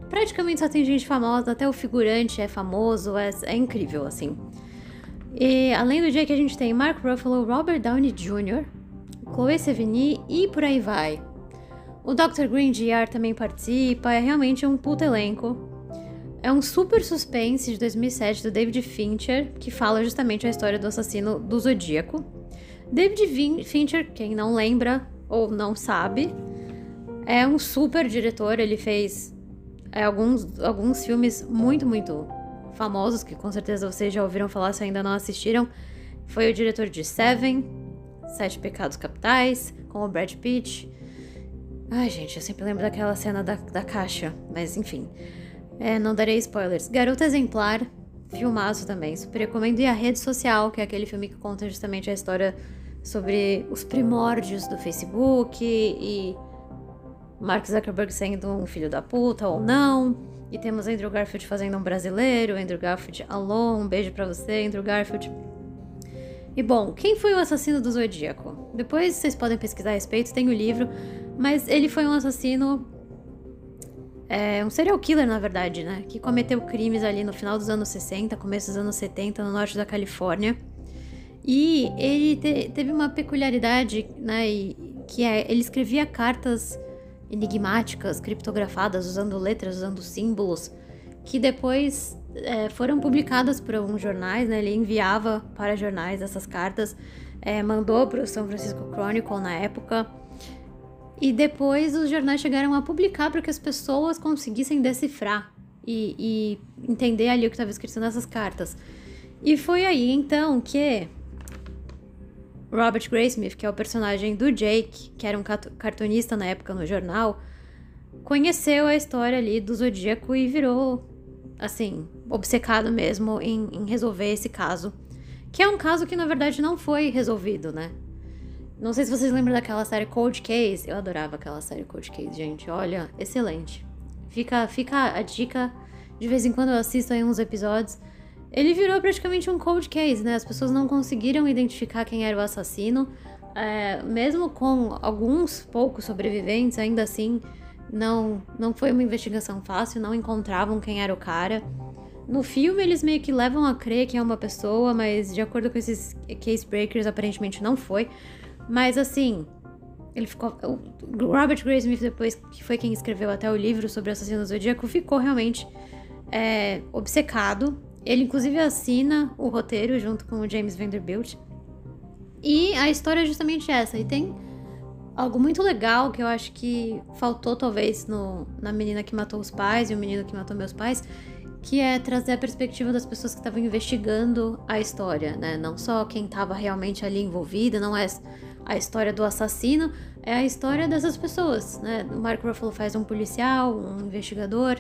praticamente só tem gente famosa, até o figurante é famoso, é incrível, assim. E além do Jake, a gente tem Mark Ruffalo, Robert Downey Jr., Chloe Sevigny e por aí vai. O Dr. Green Jr. também participa, é realmente um puto elenco. É um super suspense de 2007 do David Fincher, que fala justamente a história do assassino do Zodíaco. David Fincher, quem não lembra ou não sabe... é um super diretor, ele fez alguns filmes muito, muito famosos, que com certeza vocês já ouviram falar se ainda não assistiram. Foi o diretor de Seven, 7 Pecados Capitais, com o Brad Pitt. Ai, gente, eu sempre lembro daquela cena da caixa, mas enfim. Não darei spoilers. Garota Exemplar, filmaço também, super recomendo. E A Rede Social, que é aquele filme que conta justamente a história sobre os primórdios do Facebook e... Mark Zuckerberg sendo um filho da puta ou não, e temos Andrew Garfield fazendo um brasileiro, Andrew Garfield, alô, um beijo pra você, Andrew Garfield. E bom, quem foi o assassino do Zodíaco? Depois vocês podem pesquisar a respeito, tem o livro, mas ele foi um assassino, um serial killer na verdade, né, que cometeu crimes ali no final dos anos 60, começo dos anos 70, no norte da Califórnia, e ele teve uma peculiaridade, né, que é, ele escrevia cartas enigmáticas, criptografadas, usando letras, usando símbolos, que depois foram publicadas por alguns jornais, né? Ele enviava para jornais essas cartas, mandou para o São Francisco Chronicle na época, e depois os jornais chegaram a publicar para que as pessoas conseguissem decifrar e entender ali o que estava escrito nessas cartas. E foi aí, então, que... Robert Graysmith, que é o personagem do Jake, que era um cartunista na época no jornal, conheceu a história ali do Zodíaco e virou, assim, obcecado mesmo em resolver esse caso. Que é um caso que, na verdade, não foi resolvido, né? Não sei se vocês lembram daquela série Cold Case. Eu adorava aquela série Cold Case, gente. Olha, excelente. Fica a dica. De vez em quando eu assisto aí uns episódios. Ele virou praticamente um cold case, né? As pessoas não conseguiram identificar quem era o assassino. Mesmo com alguns poucos sobreviventes, ainda assim, Não foi uma investigação fácil, não encontravam quem era o cara. No filme, eles meio que levam a crer que é uma pessoa, mas de acordo com esses case breakers, aparentemente não foi. Mas assim, ele ficou... O Robert Graysmith, depois, que foi quem escreveu até o livro sobre o Assassino do Zodíaco, ficou realmente obcecado. Ele, inclusive, assina o roteiro junto com o James Vanderbilt. E a história é justamente essa. E tem algo muito legal que eu acho que faltou, talvez, na menina que matou os pais e o menino que matou meus pais, que é trazer a perspectiva das pessoas que estavam investigando a história, né? Não só quem estava realmente ali envolvida, não é a história do assassino, é a história dessas pessoas, né? O Mark Ruffalo faz um policial, um investigador.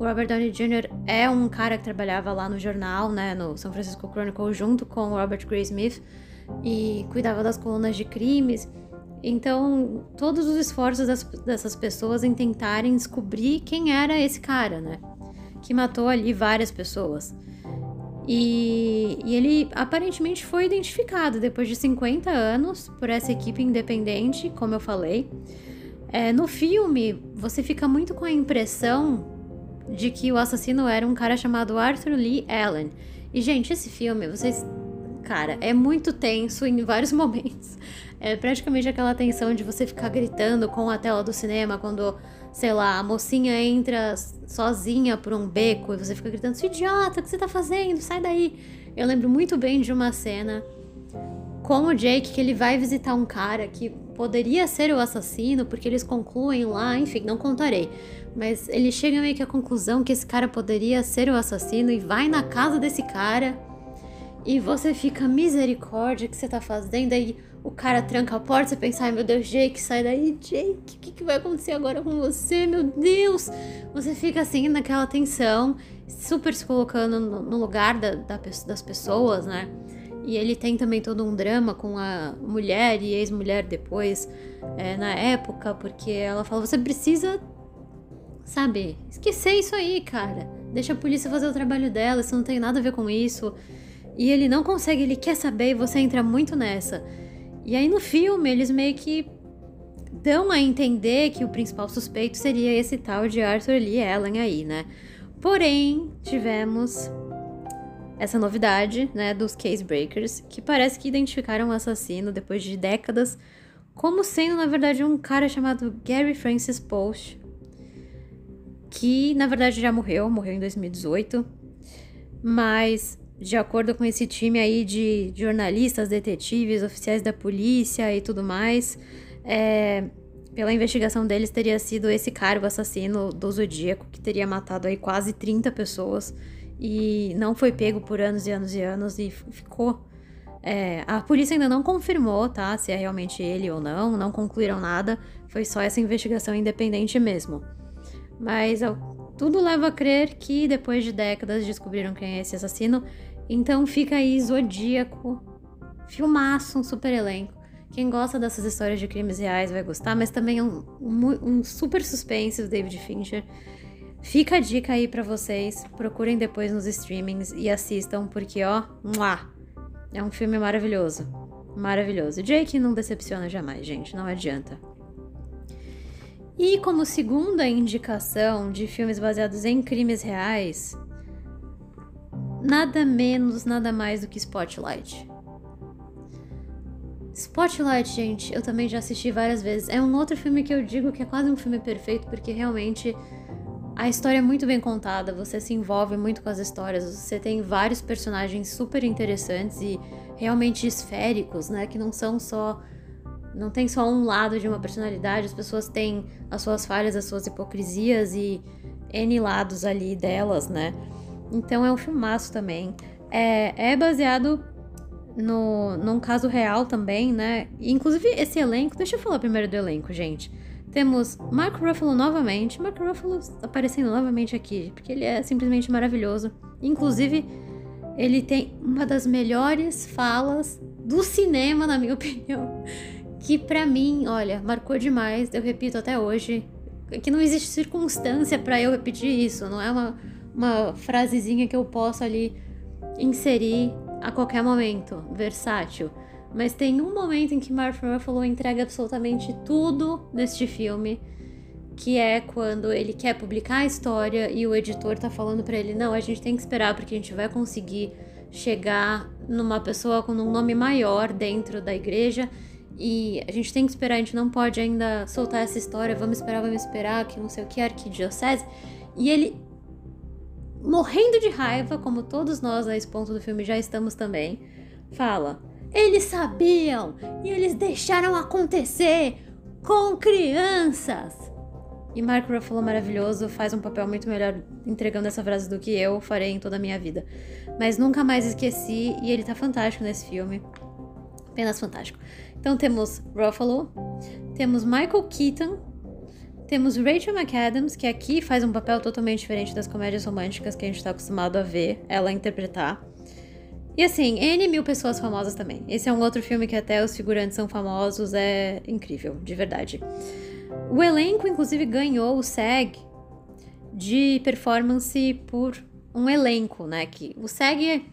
O Robert Downey Jr. é um cara que trabalhava lá no jornal, né, no San Francisco Chronicle, junto com o Robert Graysmith, e cuidava das colunas de crimes. Então, todos os esforços dessas pessoas em tentarem descobrir quem era esse cara, né, que matou ali várias pessoas. E ele aparentemente foi identificado depois de 50 anos por essa equipe independente, como eu falei. No filme, você fica muito com a impressão de que o assassino era um cara chamado Arthur Lee Allen. E, gente, esse filme, vocês... Cara, é muito tenso em vários momentos. É praticamente aquela tensão de você ficar gritando com a tela do cinema quando, sei lá, a mocinha entra sozinha por um beco e você fica gritando, "Seu idiota, o que você tá fazendo? Sai daí!" Eu lembro muito bem de uma cena com o Jake, que ele vai visitar um cara que poderia ser o assassino, porque eles concluem lá, enfim, não contarei. Mas ele chega meio que à conclusão que esse cara poderia ser o assassino e vai na casa desse cara. E você fica, misericórdia, o que você tá fazendo? Aí o cara tranca a porta, você pensa, ai meu Deus, Jake, sai daí, Jake, o que vai acontecer agora com você, meu Deus? Você fica assim naquela tensão, super se colocando no lugar das pessoas, né? E ele tem também todo um drama com a mulher e ex-mulher depois, na época, porque ela fala, você precisa... Sabe, esquecer isso aí, cara. Deixa a polícia fazer o trabalho dela, isso não tem nada a ver com isso. E ele não consegue, ele quer saber, e você entra muito nessa. E aí no filme, eles meio que dão a entender que o principal suspeito seria esse tal de Arthur Lee Allen aí, né? Porém, tivemos essa novidade, né, dos case breakers, que parece que identificaram o assassino depois de décadas como sendo, na verdade, um cara chamado Gary Francis Post, que, na verdade, já morreu em 2018, mas, de acordo com esse time aí de jornalistas, detetives, oficiais da polícia e tudo mais, pela investigação deles, teria sido esse cara, o assassino do Zodíaco, que teria matado aí quase 30 pessoas, e não foi pego por anos e anos e anos, e ficou... A polícia ainda não confirmou, tá, se é realmente ele ou não, não concluíram nada, foi só essa investigação independente mesmo. Mas tudo leva a crer que depois de décadas descobriram quem é esse assassino. Então fica aí Zodíaco, filmaço, um super elenco. Quem gosta dessas histórias de crimes reais vai gostar, mas também é um super suspense do David Fincher. Fica a dica aí pra vocês, procurem depois nos streamings e assistam, porque ó, é um filme maravilhoso, maravilhoso. Jake não decepciona jamais, gente, não adianta. E como segunda indicação de filmes baseados em crimes reais, nada menos, nada mais do que Spotlight. Spotlight, gente, eu também já assisti várias vezes. É um outro filme que eu digo que é quase um filme perfeito, porque realmente a história é muito bem contada, você se envolve muito com as histórias, você tem vários personagens super interessantes e realmente esféricos, né, que não são só... Não tem só um lado de uma personalidade, as pessoas têm as suas falhas, as suas hipocrisias e N lados ali delas, né? Então é um filmaço também. É baseado num caso real também, né? E, inclusive esse elenco, deixa eu falar primeiro do elenco, gente. Temos Mark Ruffalo novamente, Mark Ruffalo aparecendo novamente aqui, porque ele é simplesmente maravilhoso. Inclusive, ele tem uma das melhores falas do cinema, na minha opinião. Que pra mim, olha, marcou demais, eu repito até hoje, que não existe circunstância pra eu repetir isso, não é uma frasezinha que eu posso ali inserir a qualquer momento, versátil. Mas tem um momento em que Mark Ruffalo entrega absolutamente tudo neste filme, que é quando ele quer publicar a história e o editor tá falando pra ele, não, a gente tem que esperar porque a gente vai conseguir chegar numa pessoa com um nome maior dentro da igreja e a gente tem que esperar, a gente não pode ainda soltar essa história, vamos esperar, que não sei o que, arquidiocese. E ele, morrendo de raiva, como todos nós nesse ponto do filme já estamos também, fala, eles sabiam e eles deixaram acontecer com crianças. E Mark Ruffalo, maravilhoso, faz um papel muito melhor entregando essa frase do que eu farei em toda a minha vida. Mas nunca mais esqueci, e ele tá fantástico nesse filme. Apenas fantástico. Então temos Ruffalo, temos Michael Keaton, temos Rachel McAdams, que aqui faz um papel totalmente diferente das comédias românticas que a gente tá acostumado a ver ela interpretar. E assim, N mil pessoas famosas também. Esse é um outro filme que até os figurantes são famosos, é incrível, de verdade. O elenco, inclusive, ganhou o SAG de performance por um elenco, né? Que o SAG,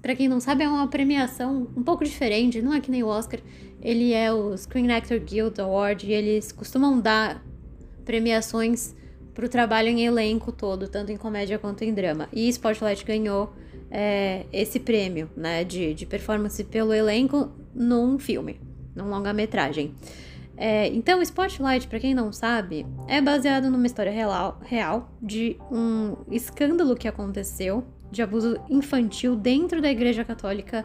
pra quem não sabe, é uma premiação um pouco diferente, não é que nem o Oscar. Ele é o Screen Actor Guild Award e eles costumam dar premiações pro trabalho em elenco todo, tanto em comédia quanto em drama. E Spotlight ganhou esse prêmio, né? De performance pelo elenco num filme, num longa-metragem. Então, Spotlight, pra quem não sabe, é baseado numa história real de um escândalo que aconteceu de abuso infantil dentro da Igreja Católica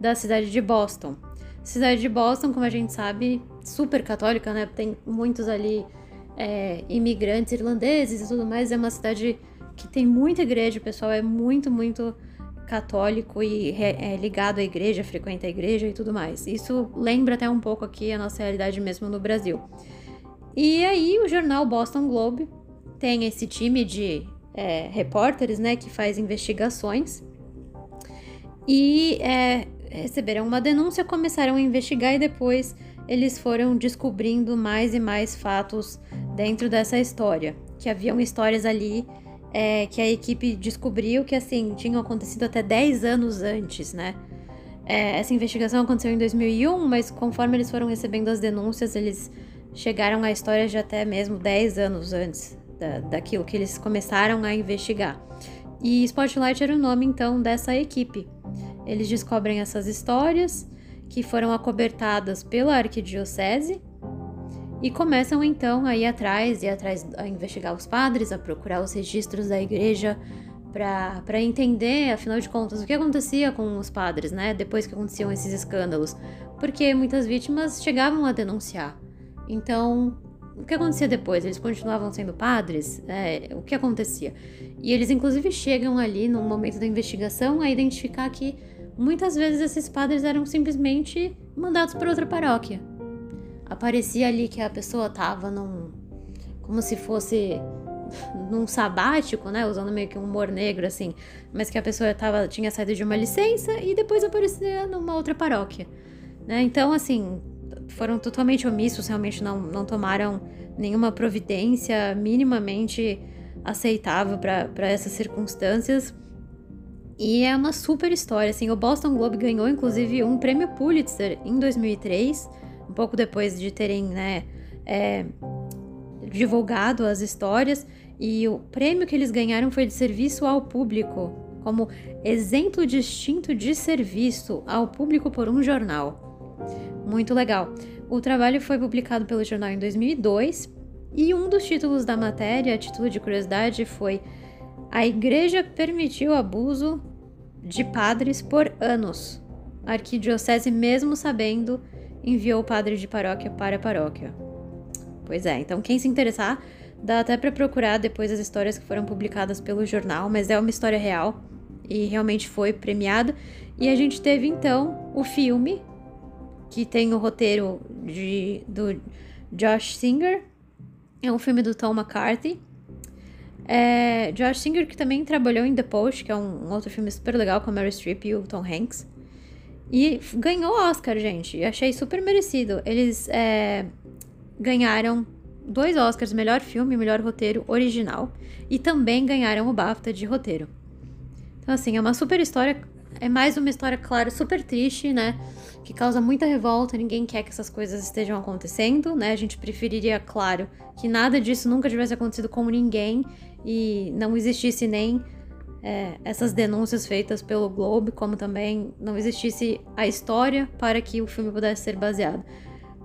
da cidade de Boston. Cidade de Boston, como a gente sabe, super católica, né? Tem muitos ali imigrantes irlandeses e tudo mais. É uma cidade que tem muita igreja, o pessoal é muito, muito católico e é ligado à igreja, frequenta a igreja e tudo mais. Isso lembra até um pouco aqui a nossa realidade mesmo no Brasil. E aí o jornal Boston Globe tem esse time de repórteres, né, que faz investigações e receberam uma denúncia, começaram a investigar e depois eles foram descobrindo mais e mais fatos dentro dessa história, que haviam histórias ali que a equipe descobriu que, assim, tinham acontecido até 10 anos antes, né? Essa investigação aconteceu em 2001, mas conforme eles foram recebendo as denúncias, eles chegaram a histórias de até mesmo 10 anos antes daquilo que eles começaram a investigar. E Spotlight era o nome, então, dessa equipe. Eles descobrem essas histórias que foram acobertadas pela arquidiocese e começam então a ir atrás a investigar os padres, a procurar os registros da igreja para entender, afinal de contas, o que acontecia com os padres, né? Depois que aconteciam esses escândalos, porque muitas vítimas chegavam a denunciar. Então, o que acontecia depois? Eles continuavam sendo padres? O que acontecia? E eles, inclusive, chegam ali, no momento da investigação, a identificar que muitas vezes esses padres eram simplesmente mandados para outra paróquia. Aparecia ali que a pessoa tava como se fosse num sabático, né? Usando meio que um humor negro, assim. Mas que a pessoa tinha saído de uma licença e depois aparecia numa outra paróquia, né? Então, assim, foram totalmente omissos, realmente não tomaram nenhuma providência minimamente aceitável para essas circunstâncias. E é uma super história, assim. O Boston Globe ganhou, inclusive, um prêmio Pulitzer em 2003... um pouco depois de terem, né, divulgado as histórias, e o prêmio que eles ganharam foi de serviço ao público, como exemplo distinto de serviço ao público por um jornal. Muito legal. O trabalho foi publicado pelo jornal em 2002, e um dos títulos da matéria, a título de curiosidade, foi: a igreja permitiu abuso de padres por anos. A arquidiocese, mesmo sabendo, enviou o padre de paróquia para paróquia. Pois é, então quem se interessar, dá até para procurar depois as histórias que foram publicadas pelo jornal, mas é uma história real e realmente foi premiada. E a gente teve então o filme, que tem o roteiro do Josh Singer, é um filme do Tom McCarthy. Josh Singer, que também trabalhou em The Post, que é um outro filme super legal com a Meryl Streep e o Tom Hanks. E ganhou o Oscar, gente. Achei super merecido. Eles ganharam 2 Oscars, melhor filme e melhor roteiro original. E também ganharam o BAFTA de roteiro. Então, assim, é uma super história É mais uma história, claro, super triste, né? Que causa muita revolta, ninguém quer que essas coisas estejam acontecendo, né? A gente preferiria, claro, que nada disso nunca tivesse acontecido com ninguém e não existisse nem essas denúncias feitas pelo Globo, como também não existisse a história para que o filme pudesse ser baseado.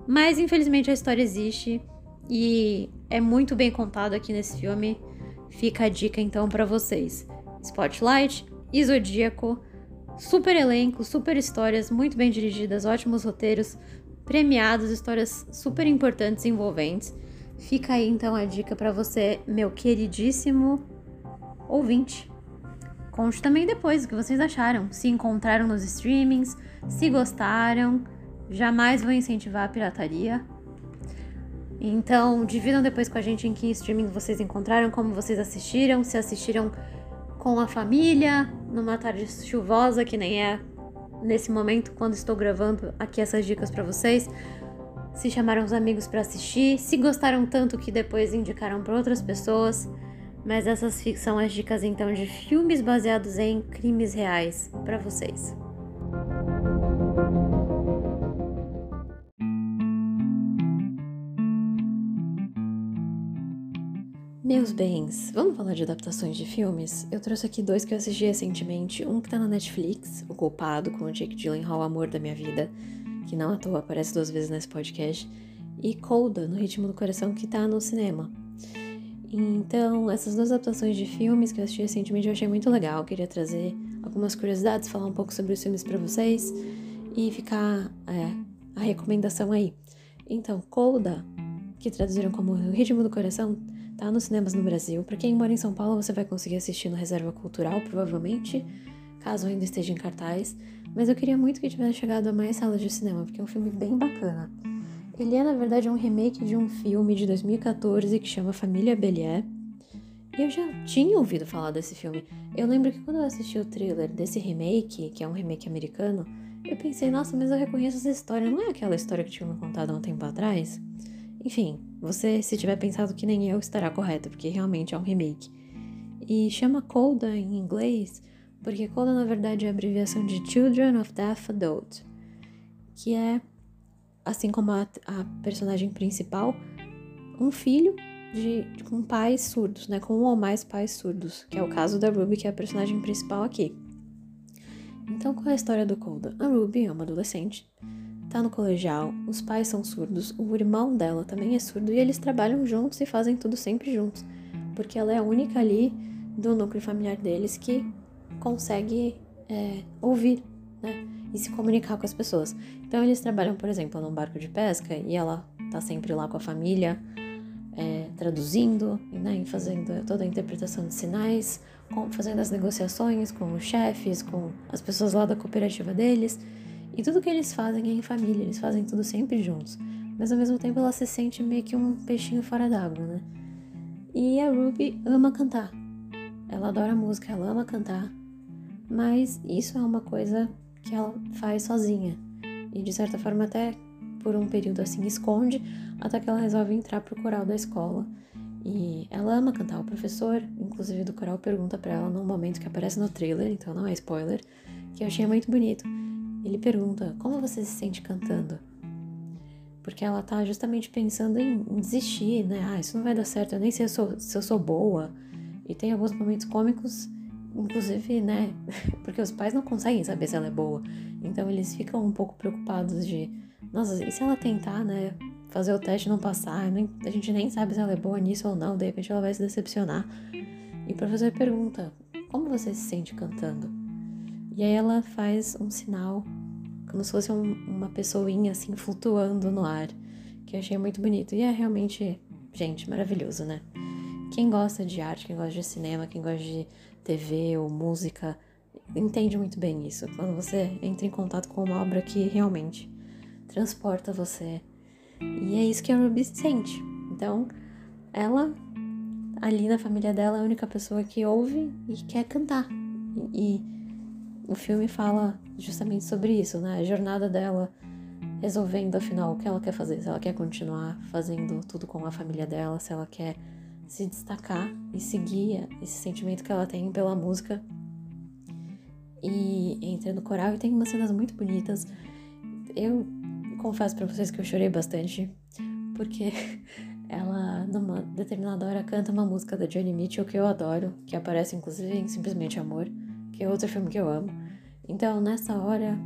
Mas, infelizmente, a história existe e é muito bem contado aqui nesse filme. Fica a dica, então, para vocês. Spotlight e Zodíaco. Super elenco, super histórias, muito bem dirigidas, ótimos roteiros, premiados, histórias super importantes e envolventes. Fica aí então a dica pra você, meu queridíssimo ouvinte. Conte também depois o que vocês acharam, se encontraram nos streamings, se gostaram, jamais vou incentivar a pirataria. Então, dividam depois com a gente em que streaming vocês encontraram, como vocês assistiram, se assistiram com a família, numa tarde chuvosa, que nem é nesse momento quando estou gravando aqui essas dicas pra vocês. Se chamaram os amigos pra assistir, se gostaram tanto que depois indicaram pra outras pessoas. Mas essas são as dicas então de filmes baseados em crimes reais pra vocês. Meus bens, vamos falar de adaptações de filmes? Eu trouxe aqui dois que eu assisti recentemente, um que tá na Netflix, O Culpado, com o Jake Gyllenhaal, Amor da Minha Vida, que não à toa aparece 2 vezes nesse podcast, e Coda, No Ritmo do Coração, que tá no cinema. Então, essas 2 adaptações de filmes que eu assisti recentemente eu achei muito legal, eu queria trazer algumas curiosidades, falar um pouco sobre os filmes pra vocês, e ficar a recomendação aí. Então, Coda, que traduziram como O Ritmo do Coração, tá nos cinemas no Brasil. Pra quem mora em São Paulo, você vai conseguir assistir no Reserva Cultural, provavelmente, caso ainda esteja em cartaz. Mas eu queria muito que tivesse chegado a mais salas de cinema, porque é um filme bem bacana. Ele é, na verdade, um remake de um filme de 2014 que chama Família Bélier. E eu já tinha ouvido falar desse filme. Eu lembro que quando eu assisti o trailer desse remake, que é um remake americano, eu pensei, nossa, mas eu reconheço essa história. Não é aquela história que tinha me contado há um tempo atrás? Enfim, você, se tiver pensado que nem eu, estará correto, porque realmente é um remake. E chama Coda em inglês, porque Coda, na verdade, é a abreviação de Children of Deaf Adult, que é, assim como a personagem principal, um filho com pais surdos, né? Com um ou mais pais surdos, que é o caso da Ruby, que é a personagem principal aqui. Então, qual é a história do Coda? A Ruby é uma adolescente, tá no colegial, os pais são surdos, o irmão dela também é surdo e eles trabalham juntos e fazem tudo sempre juntos, porque ela é a única ali do núcleo familiar deles que consegue ouvir, né, e se comunicar com as pessoas. Então eles trabalham, por exemplo, num barco de pesca e ela tá sempre lá com a família, traduzindo, né, e fazendo toda a interpretação de sinais, fazendo as negociações com os chefes, com as pessoas lá da cooperativa deles. E tudo que eles fazem é em família, eles fazem tudo sempre juntos. Mas ao mesmo tempo ela se sente meio que um peixinho fora d'água, né? E a Ruby ama cantar. Ela adora música, ela ama cantar. Mas isso é uma coisa que ela faz sozinha. E de certa forma até por um período assim esconde, até que ela resolve entrar pro coral da escola. E ela ama cantar. O professor, inclusive do coral, pergunta pra ela num momento que aparece no trailer, então não é spoiler, que eu achei muito bonito. Ele pergunta, como você se sente cantando? Porque ela tá justamente pensando em desistir, né? Ah, isso não vai dar certo, eu nem sei se eu sou boa. E tem alguns momentos cômicos, inclusive, né? Porque os pais não conseguem saber se ela é boa. Então eles ficam um pouco preocupados de, nossa, e se ela tentar, né? Fazer o teste e não passar? A gente nem sabe se ela é boa nisso ou não, de repente ela vai se decepcionar. E o professor pergunta, como você se sente cantando? E aí ela faz um sinal, como se fosse uma pessoinha, assim, flutuando no ar, que eu achei muito bonito. E é realmente, gente, maravilhoso, né? Quem gosta de arte, quem gosta de cinema, quem gosta de TV ou música, entende muito bem isso. Quando você entra em contato com uma obra que realmente transporta você. E é isso que a Ruby sente. Então, ela, ali na família dela, é a única pessoa que ouve e quer cantar. E o filme fala justamente sobre isso, né? A jornada dela resolvendo, afinal, o que ela quer fazer. Se ela quer continuar fazendo tudo com a família dela, se ela quer se destacar e seguir esse sentimento que ela tem pela música. e entra no coral e tem umas cenas muito bonitas. Eu confesso pra vocês que eu chorei bastante, porque ela, numa determinada hora, canta uma música da Joni Mitchell que eu adoro, que aparece inclusive em Simplesmente Amor, que é outro filme que eu amo. Então, nessa hora,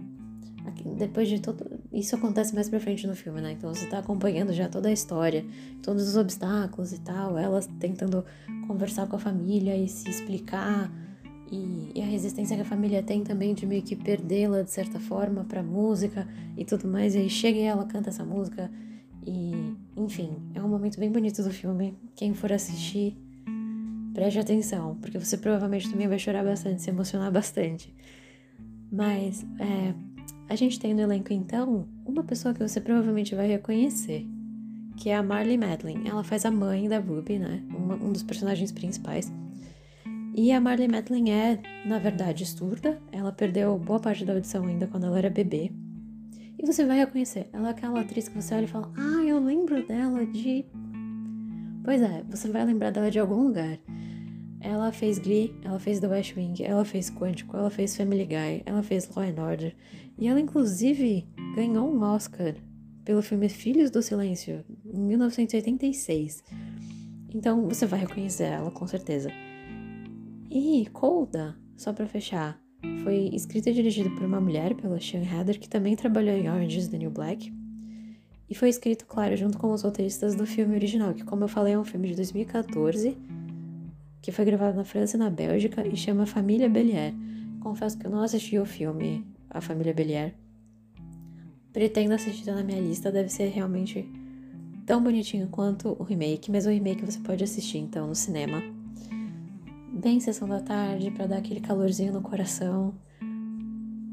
depois de todo... Isso acontece mais pra frente no filme, né? Então você tá acompanhando já toda a história, todos os obstáculos e tal, elas tentando conversar com a família e se explicar, e a resistência que a família tem também de meio que perdê-la, de certa forma, pra música e tudo mais. E aí chega e ela canta essa música e... Enfim, é um momento bem bonito do filme. Quem for assistir, preste atenção, porque você provavelmente também vai chorar bastante, se emocionar bastante. Mas, a gente tem no elenco, então, uma pessoa que você provavelmente vai reconhecer, que é a Marlee Madeline. Ela faz a mãe da Ruby, né? Um dos personagens principais. E a Marlee Madeline é, na verdade, surda. Ela perdeu boa parte da audição ainda quando ela era bebê. E você vai reconhecer. Ela é aquela atriz que você olha e fala, ah, eu lembro dela de... Pois é, você vai lembrar dela de algum lugar. Ela fez Glee, ela fez The West Wing, ela fez Quântico, ela fez Family Guy, ela fez Law & Order. E ela, inclusive, ganhou um Oscar pelo filme Filhos do Silêncio, em 1986. Então, você vai reconhecer ela, com certeza. E Coda, só pra fechar, foi escrita e dirigida por uma mulher, pela Sean Hader, que também trabalhou em Orange is the New Black. E foi escrito, claro, junto com os roteiristas do filme original, que, como eu falei, é um filme de 2014... que foi gravado na França e na Bélgica, e chama Família Bélier. Confesso que eu não assisti o filme A Família Bélier. Pretendo assistir, tá na minha lista, deve ser realmente tão bonitinho quanto o remake, mas o remake você pode assistir, então, no cinema. Bem sessão da tarde, pra dar aquele calorzinho no coração.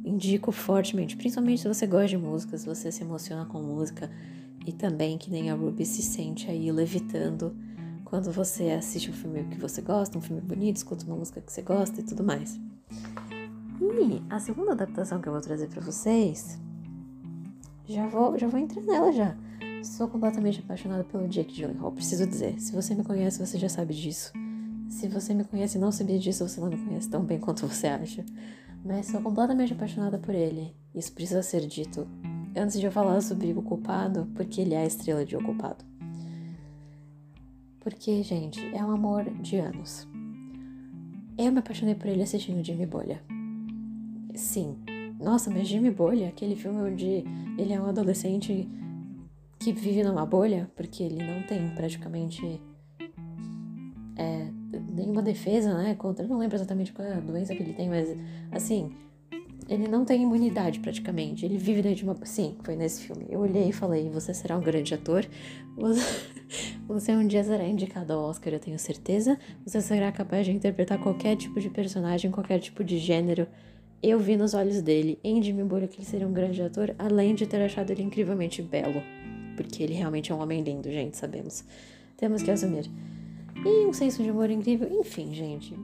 Indico fortemente, principalmente se você gosta de música, se você se emociona com música, e também, que nem a Ruby, se sente aí levitando quando você assiste um filme que você gosta, um filme bonito, escuta uma música que você gosta e tudo mais. E a segunda adaptação que eu vou trazer pra vocês, já vou entrar nela já. Sou completamente apaixonada pelo Jake Gyllenhaal, preciso dizer. Se você me conhece, você já sabe disso. Se você me conhece e não sabia disso, você não me conhece tão bem quanto você acha. Mas sou completamente apaixonada por ele. Isso precisa ser dito. Antes de eu falar sobre O Culpado, porque ele é a estrela de O Culpado. Porque, gente, é um amor de anos. Eu me apaixonei por ele assistindo Jimmy Bolha. Sim. Nossa, mas Jimmy Bolha, aquele filme onde ele é um adolescente que vive numa bolha, porque ele não tem praticamente nenhuma defesa, né? Contra, eu não lembro exatamente qual é a doença que ele tem, mas, assim, ele não tem imunidade praticamente. Ele vive dentro de uma... Sim, foi nesse filme. Eu olhei e falei, você será um grande ator. Você um dia será indicado ao Oscar, eu tenho certeza. Você será capaz de interpretar qualquer tipo de personagem, qualquer tipo de gênero. Eu vi nos olhos dele, em Jimmy Bolha, que ele seria um grande ator, além de ter achado ele incrivelmente belo. Porque ele realmente é um homem lindo, gente, sabemos. Temos que assumir. E um senso de humor incrível. Enfim, gente.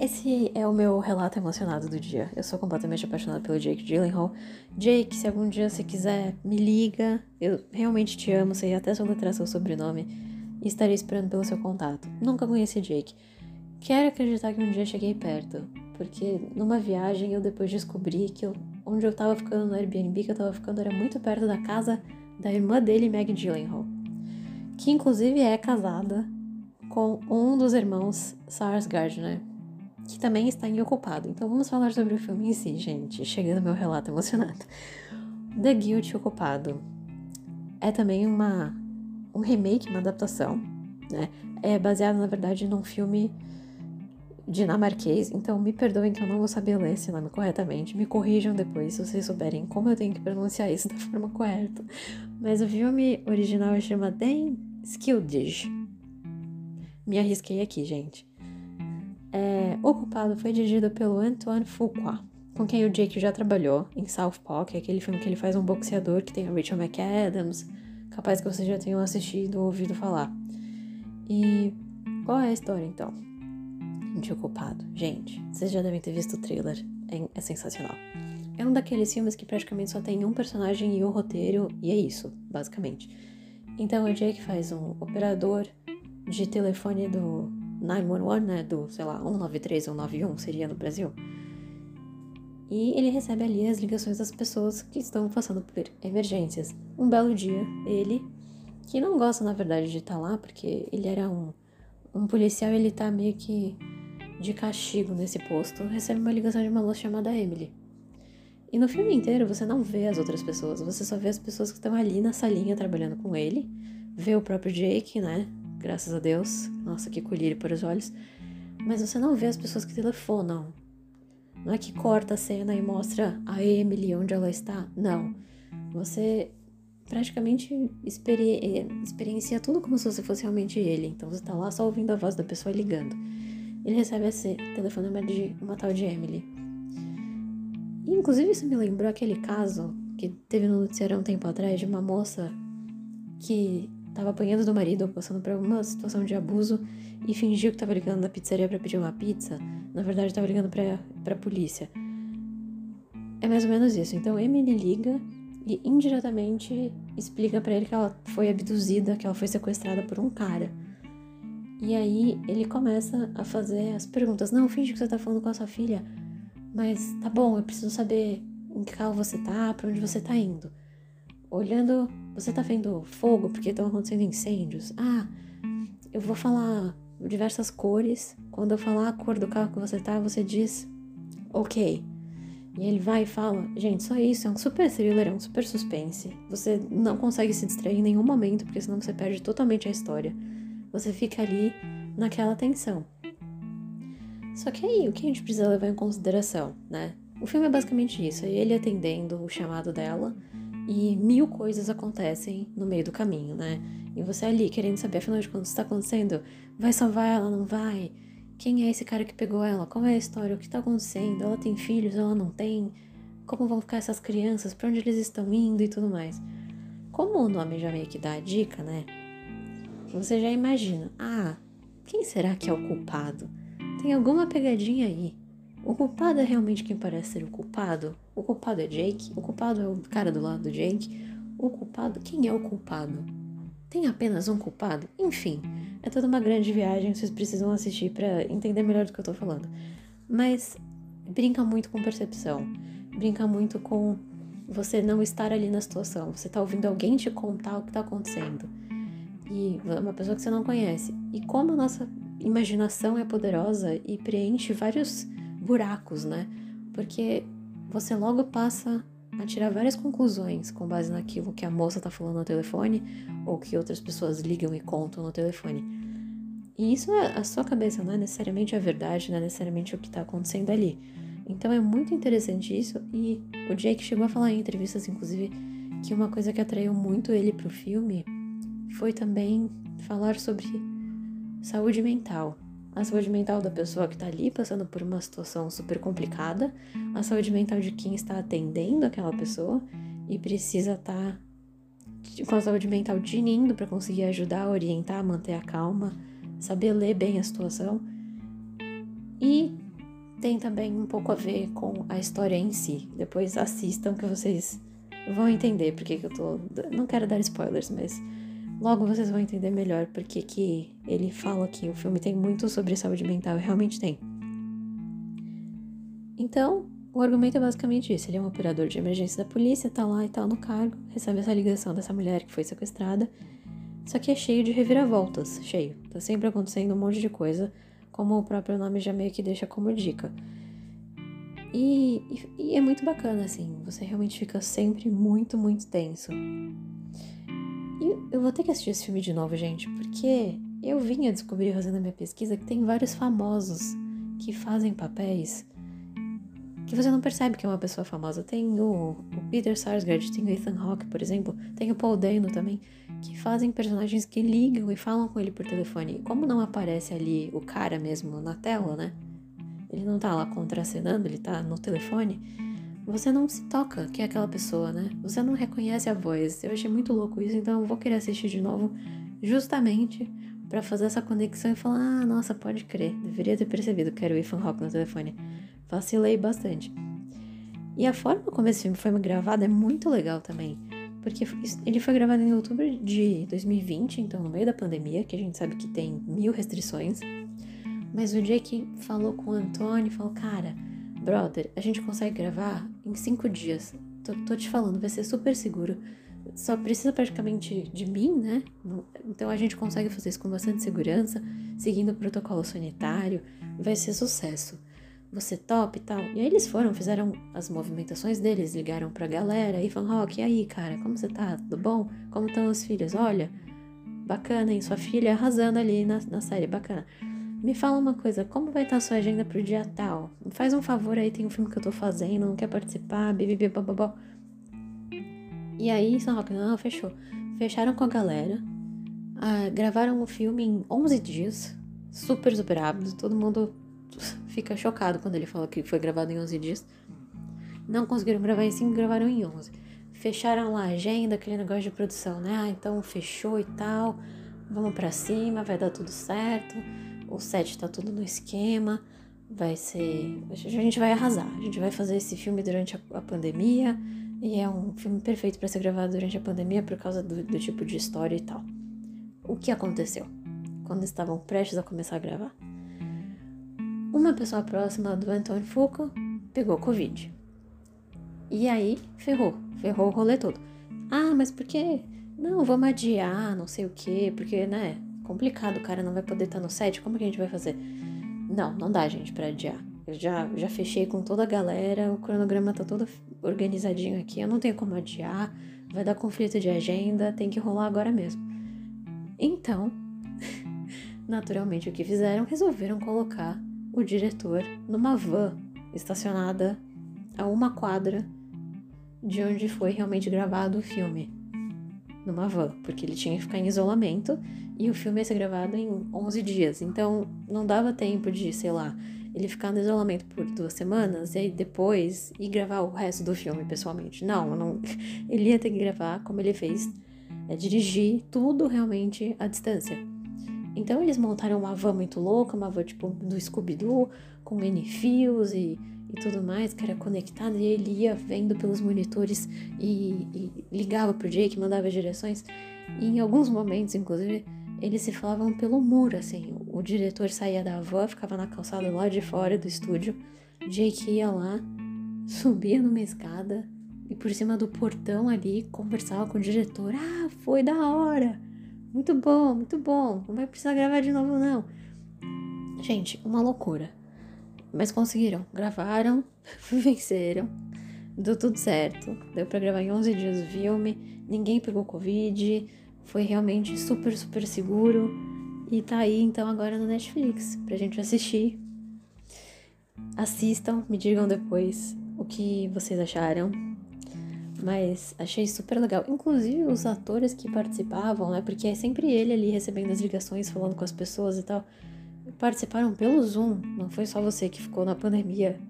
Esse é o meu relato emocionado do dia. Eu sou completamente apaixonada pelo Jake Gyllenhaal. Jake, se algum dia você quiser, me liga. Eu realmente te amo, sei até soletrar seu sobrenome. E estarei esperando pelo seu contato. Nunca conheci Jake. Quero acreditar que um dia cheguei perto. Porque numa viagem eu depois descobri que onde eu tava ficando no Airbnb, que eu tava ficando, era muito perto da casa da irmã dele, Meg Gyllenhaal. Que inclusive é casada com um dos irmãos Sarsgaard, né? Que também está em O Culpado. Então vamos falar sobre o filme em si, gente. Chegando ao meu relato emocionado. The Guilty, O Culpado. É também um remake, uma adaptação, né? É baseado, na verdade, num filme dinamarquês. Então me perdoem que eu não vou saber ler esse nome corretamente. Me corrijam depois se vocês souberem como eu tenho que pronunciar isso da forma correta. Mas o filme original chama Den Skyldig. Me arrisquei aqui, gente. O Culpado foi dirigido pelo Antoine Fuqua, com quem o Jake já trabalhou em Southpaw, que é aquele filme que ele faz um boxeador que tem a Rachel McAdams, capaz que vocês já tenham assistido ou ouvido falar. E qual é a história, então, de O Culpado? Gente, vocês já devem ter visto o trailer, é sensacional. É um daqueles filmes que praticamente só tem um personagem e um roteiro, e é isso, basicamente. Então o Jake faz um operador de telefone do 911, né, do, sei lá, 193, 191, seria no Brasil. e ele recebe ali as ligações das pessoas que estão passando por emergências. Um belo dia, ele, que não gosta na verdade de estar lá, porque ele era um policial e ele tá meio que de castigo nesse posto, recebe uma ligação de uma moça chamada Emily. E no filme inteiro você não vê as outras pessoas, você só vê as pessoas que estão ali na salinha trabalhando com ele, vê o próprio Jake, né? Graças a Deus, nossa, que colírio para os olhos. Mas você não vê as pessoas que telefonam. Não é que corta a cena e mostra a Emily onde ela está, não. Você praticamente experiencia tudo como se você fosse realmente ele. Então você tá lá só ouvindo a voz da pessoa ligando. Ele recebe esse telefonema de uma tal de Emily. E, inclusive, isso me lembrou aquele caso que teve no noticiário há um tempo atrás de uma moça que tava apanhando do marido, passando por alguma situação de abuso e fingiu que tava ligando na pizzaria pra pedir uma pizza. Na verdade, tava ligando pra polícia. É mais ou menos isso. Então, Emily liga e indiretamente explica pra ele que ela foi abduzida, que ela foi sequestrada por um cara. E aí, ele começa a fazer as perguntas. Não, finge que você tá falando com a sua filha. Mas, tá bom, eu preciso saber em que carro você tá, pra onde você tá indo. Olhando, você tá vendo fogo porque estão acontecendo incêndios. Ah, eu vou falar diversas cores. Quando eu falar a cor do carro que você tá, você diz ok. E ele vai e fala, gente, só isso, é um super thriller, é um super suspense. Você não consegue se distrair em nenhum momento, porque senão você perde totalmente a história. Você fica ali naquela tensão. Só que aí, o que a gente precisa levar em consideração, né? O filme é basicamente isso, é ele atendendo o chamado dela. E mil coisas acontecem no meio do caminho, né? E você ali, querendo saber, afinal de contas, o que está acontecendo? Vai salvar ela, não vai? Quem é esse cara que pegou ela? Qual é a história? O que está acontecendo? Ela tem filhos, ela não tem? Como vão ficar essas crianças? Para onde eles estão indo e tudo mais? Como o nome já meio que dá a dica, né? Você já imagina. Ah, quem será que é o culpado? Tem alguma pegadinha aí. O culpado é realmente quem parece ser o culpado? O culpado é Jake? O culpado é o cara do lado do Jake? O culpado... Quem é o culpado? Tem apenas um culpado? Enfim, é toda uma grande viagem, vocês precisam assistir pra entender melhor do que eu tô falando. Mas brinca muito com percepção. Brinca muito com você não estar ali na situação. Você tá ouvindo alguém te contar o que tá acontecendo. E é uma pessoa que você não conhece. E como a nossa imaginação é poderosa e preenche vários buracos, né? Porque você logo passa a tirar várias conclusões com base naquilo que a moça tá falando no telefone ou que outras pessoas ligam e contam no telefone. E isso é a sua cabeça, não é necessariamente a verdade, não é necessariamente o que tá acontecendo ali. Então é muito interessante isso, e o Jake chegou a falar em entrevistas, inclusive, que uma coisa que atraiu muito ele pro filme foi também falar sobre saúde mental. A saúde mental da pessoa que tá ali passando por uma situação super complicada, a saúde mental de quem está atendendo aquela pessoa e precisa estar com a saúde mental tinindo para conseguir ajudar, orientar, manter a calma, saber ler bem a situação. E tem também um pouco a ver com a história em si. Depois assistam que vocês vão entender porque que eu tô... Não quero dar spoilers, mas... Logo vocês vão entender melhor porque que ele fala que o filme tem muito sobre saúde mental, e realmente tem. Então, o argumento é basicamente isso. Ele é um operador de emergência da polícia, tá lá e tal no cargo, recebe essa ligação dessa mulher que foi sequestrada. Só que é cheio de reviravoltas, cheio. Tá sempre acontecendo um monte de coisa, como o próprio nome já meio que deixa como dica. E é muito bacana, assim, você realmente fica sempre muito, muito tenso. E eu vou ter que assistir esse filme de novo, gente, porque eu vim a descobrir, fazendo a minha pesquisa, que tem vários famosos que fazem papéis que você não percebe que é uma pessoa famosa. Tem o Peter Sarsgaard, tem o Ethan Hawke, por exemplo, tem o Paul Dano também, que fazem personagens que ligam e falam com ele por telefone. E como não aparece ali o cara mesmo na tela, né? Ele não tá lá contracenando, ele tá no telefone. Você não se toca que é aquela pessoa, né? Você não reconhece a voz. Eu achei muito louco isso, então eu vou querer assistir de novo justamente pra fazer essa conexão e falar, ah, nossa, pode crer, deveria ter percebido que era o Ethan Hawke no telefone. Vacilei bastante. E a forma como esse filme foi gravado é muito legal também, porque ele foi gravado em outubro de 2020, então no meio da pandemia, que a gente sabe que tem mil restrições. Mas o Jake falou com o Antônio e falou, cara... brother, a gente consegue gravar em 5 dias. Tô te falando, vai ser super seguro. Só precisa praticamente de mim, né? Então a gente consegue fazer isso com bastante segurança, seguindo o protocolo sanitário, vai ser sucesso. Você top e tal? E aí eles foram, fizeram as movimentações deles, ligaram pra galera e falaram, Rock, e aí, cara, como você tá? Tudo bom? Como estão os filhos? Olha, bacana, hein? Sua filha arrasando ali na série, bacana. Me fala uma coisa, como vai estar sua agenda pro dia tal? Me faz um favor aí, tem um filme que eu tô fazendo, não quer participar, bibibibababó. E aí, São Rock, não, fechou. Fecharam com a galera, gravaram o filme em 11 dias, super, super rápido, todo mundo... fica chocado quando ele fala que foi gravado em 11 dias. Não conseguiram gravar em 5, gravaram em 11. Fecharam lá a agenda, aquele negócio de produção, né? Ah, então fechou e tal. Vamos pra cima, vai dar tudo certo. O set tá tudo no esquema. Vai ser... a gente vai arrasar. A gente vai fazer esse filme durante a pandemia. E é um filme perfeito pra ser gravado durante a pandemia por causa do tipo de história e tal. O que aconteceu? Quando estavam prestes a começar a gravar, uma pessoa próxima do Antônio Fuca pegou Covid. E aí, ferrou o rolê todo. Ah, mas por quê? Não, vamos adiar, não sei o quê, porque, né, complicado, o cara não vai poder estar no set, como que a gente vai fazer? Não dá, gente, pra adiar. Eu já fechei com toda a galera, o cronograma tá todo organizadinho aqui, eu não tenho como adiar, vai dar conflito de agenda, tem que rolar agora mesmo. Então, naturalmente, o que fizeram? Resolveram colocar o diretor numa van estacionada a 1 quadra de onde foi realmente gravado o filme. Numa van, porque ele tinha que ficar em isolamento e o filme ia ser gravado em 11 dias. Então, não dava tempo de, sei lá, ele ficar no isolamento por 2 semanas e aí depois ir gravar o resto do filme pessoalmente. Não, ele ia ter que gravar como ele fez, dirigir tudo realmente à distância. Então eles montaram uma van muito louca, uma van tipo do Scooby-Doo, com N-fios e tudo mais, que era conectado, e ele ia vendo pelos monitores e ligava pro Jake, mandava direções, e em alguns momentos, inclusive, eles se falavam pelo muro, assim, o diretor saía da van, ficava na calçada lá de fora do estúdio, Jake ia lá, subia numa escada, e por cima do portão ali, conversava com o diretor, ah, foi da hora! Muito bom, não vai precisar gravar de novo, não. Gente, uma loucura. Mas conseguiram, gravaram, venceram, deu tudo certo. Deu pra gravar em 11 dias o filme, ninguém pegou Covid, foi realmente super, super seguro. E tá aí, então, agora no Netflix, pra gente assistir. Assistam, me digam depois o que vocês acharam. Mas achei super legal, inclusive os atores que participavam, né, porque é sempre ele ali recebendo as ligações, falando com as pessoas e tal, participaram pelo Zoom, não foi só você que ficou na pandemia,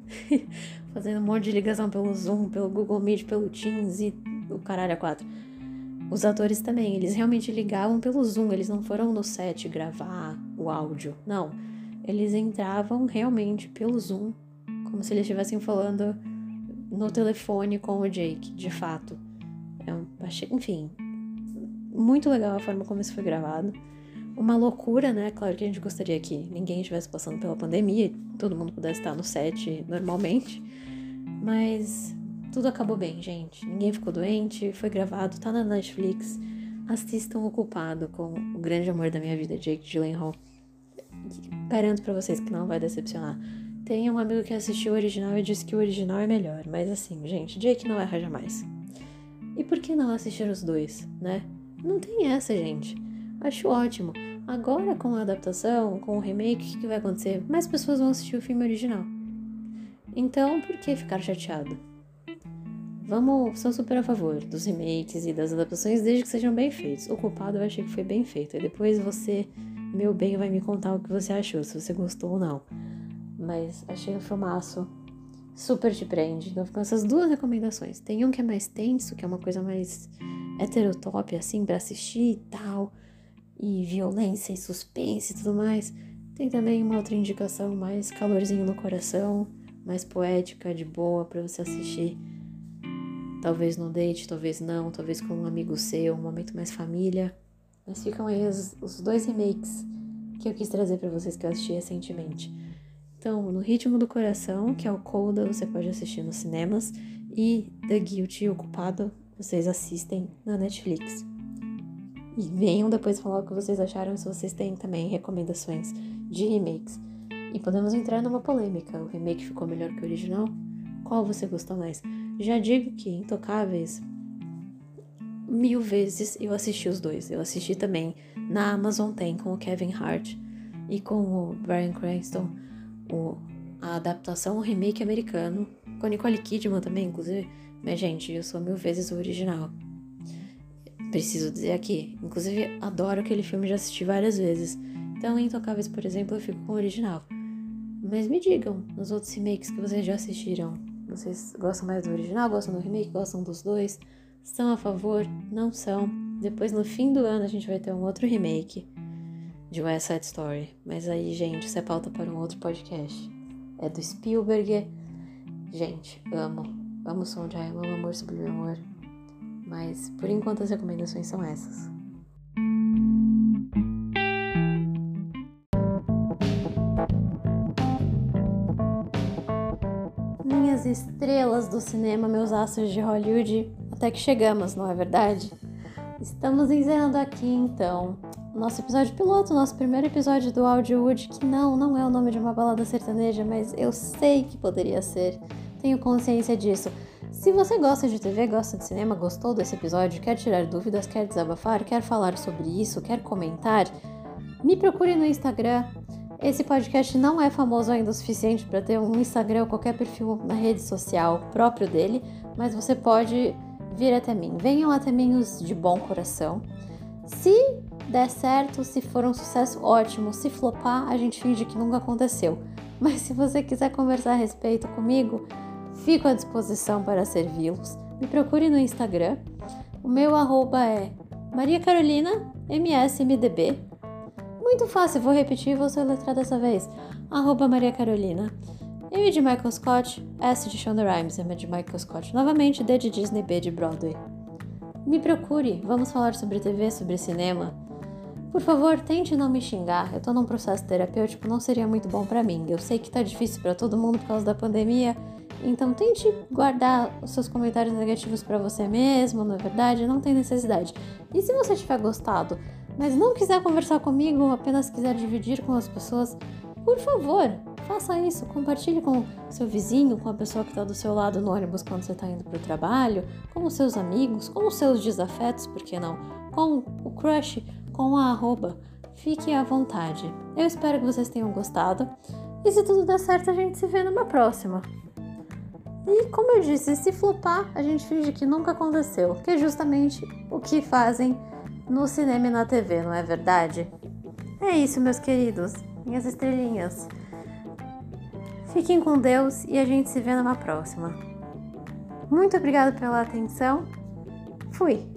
fazendo um monte de ligação pelo Zoom, pelo Google Meet, pelo Teams e o caralho a 4. Os atores também, eles realmente ligavam pelo Zoom, eles não foram no set gravar o áudio, não, eles entravam realmente pelo Zoom, como se eles estivessem falando... no telefone com o Jake, de fato. Eu achei, enfim, muito legal a forma como isso foi gravado. Uma loucura, né? Claro que a gente gostaria que ninguém estivesse passando pela pandemia e todo mundo pudesse estar no set normalmente. Mas tudo acabou bem, gente. Ninguém ficou doente, foi gravado, tá na Netflix. Assistam O Culpado, com o grande amor da minha vida, Jake Gyllenhaal. Garanto pra vocês que não vai decepcionar. Tem um amigo que assistiu o original e disse que o original é melhor, mas assim, gente, Jake não erra jamais. E por que não assistir os dois, né? Não tem essa, gente. Acho ótimo. Agora, com a adaptação, com o remake, o que vai acontecer? Mais pessoas vão assistir o filme original. Então, por que ficar chateado? Sou super a favor dos remakes e das adaptações, desde que sejam bem feitos. O Culpado eu achei que foi bem feito. E depois você, meu bem, vai me contar o que você achou, se você gostou ou não. Mas achei um filmaço, super te prende. Então ficam essas 2 recomendações. Tem um que é mais tenso, que é uma coisa mais heterotop, assim, pra assistir e tal. E violência e suspense e tudo mais. Tem também uma outra indicação mais calorzinho no coração, mais poética, de boa, pra você assistir. Talvez no date, talvez não, talvez com um amigo seu, um momento mais família. Mas ficam aí os 2 remakes que eu quis trazer pra vocês que eu assisti recentemente. estão No Ritmo do Coração, que é o Coda, você pode assistir nos cinemas, e The Guilty, O Culpado, vocês assistem na Netflix. E venham depois falar o que vocês acharam, se vocês têm também recomendações de remakes. E podemos entrar numa polêmica: o remake ficou melhor que o original? Qual você gostou mais? Já digo que Intocáveis, 1000 vezes eu assisti os dois. Eu assisti também na Amazon, tem com o Kevin Hart e com o Bryan Cranston, a adaptação, o remake americano, com a Nicole Kidman também, inclusive. Mas, gente, eu sou 1000 vezes o original. Preciso dizer aqui. Inclusive, adoro aquele filme, já assisti várias vezes. Então, Intocáveis, por exemplo, eu fico com o original. Mas me digam, nos outros remakes que vocês já assistiram, vocês gostam mais do original, gostam do remake, gostam dos dois? São a favor? Não são? Depois, no fim do ano, a gente vai ter um outro remake de West Side Story. Mas aí, gente, isso é pauta para um outro podcast. É do Spielberg. Gente, amo o som de I Am, amo Amor Sublime Amor. Mas, por enquanto, as recomendações são essas. Minhas estrelas do cinema, meus astros de Hollywood, até que chegamos, não é verdade? Estamos encerrando aqui, então, nosso episódio piloto, nosso primeiro episódio do Audio Wood, que não é o nome de uma balada sertaneja, mas eu sei que poderia ser, tenho consciência disso. Se você gosta de TV, gosta de cinema, gostou desse episódio, quer tirar dúvidas, quer desabafar, quer falar sobre isso, quer comentar, me procure no Instagram. Esse podcast não é famoso ainda o suficiente para ter um Instagram ou qualquer perfil na rede social próprio dele, mas você pode vir até mim. Venham até mim os de bom coração. Se der certo, se for um sucesso, ótimo. Se flopar, a gente finge que nunca aconteceu. Mas se você quiser conversar a respeito comigo, fico à disposição para servi-los. Me procure no Instagram. O meu arroba é Maria Carolina MSMDB. Muito fácil, vou repetir e vou soletrar dessa vez. Arroba Maria Carolina. M de Michael Scott, S de Shonda Rhimes, M de Michael Scott. Novamente, D de Disney, B de Broadway. Me procure, vamos falar sobre TV, sobre cinema. Por favor, tente não me xingar. Eu tô num processo terapêutico, não seria muito bom pra mim. Eu sei que tá difícil pra todo mundo por causa da pandemia, então tente guardar os seus comentários negativos pra você mesmo, na verdade, não tem necessidade. E se você tiver gostado, mas não quiser conversar comigo, apenas quiser dividir com as pessoas, por favor, faça isso. Compartilhe com seu vizinho, com a pessoa que tá do seu lado no ônibus quando você tá indo pro trabalho, com os seus amigos, com os seus desafetos, por que não? Com o crush, com a arroba, fique à vontade. Eu espero que vocês tenham gostado, e se tudo der certo, a gente se vê numa próxima. E como eu disse, se flopar, a gente finge que nunca aconteceu, que é justamente o que fazem no cinema e na TV, não é verdade? É isso, meus queridos, minhas estrelinhas. Fiquem com Deus e a gente se vê numa próxima. Muito obrigada pela atenção. Fui!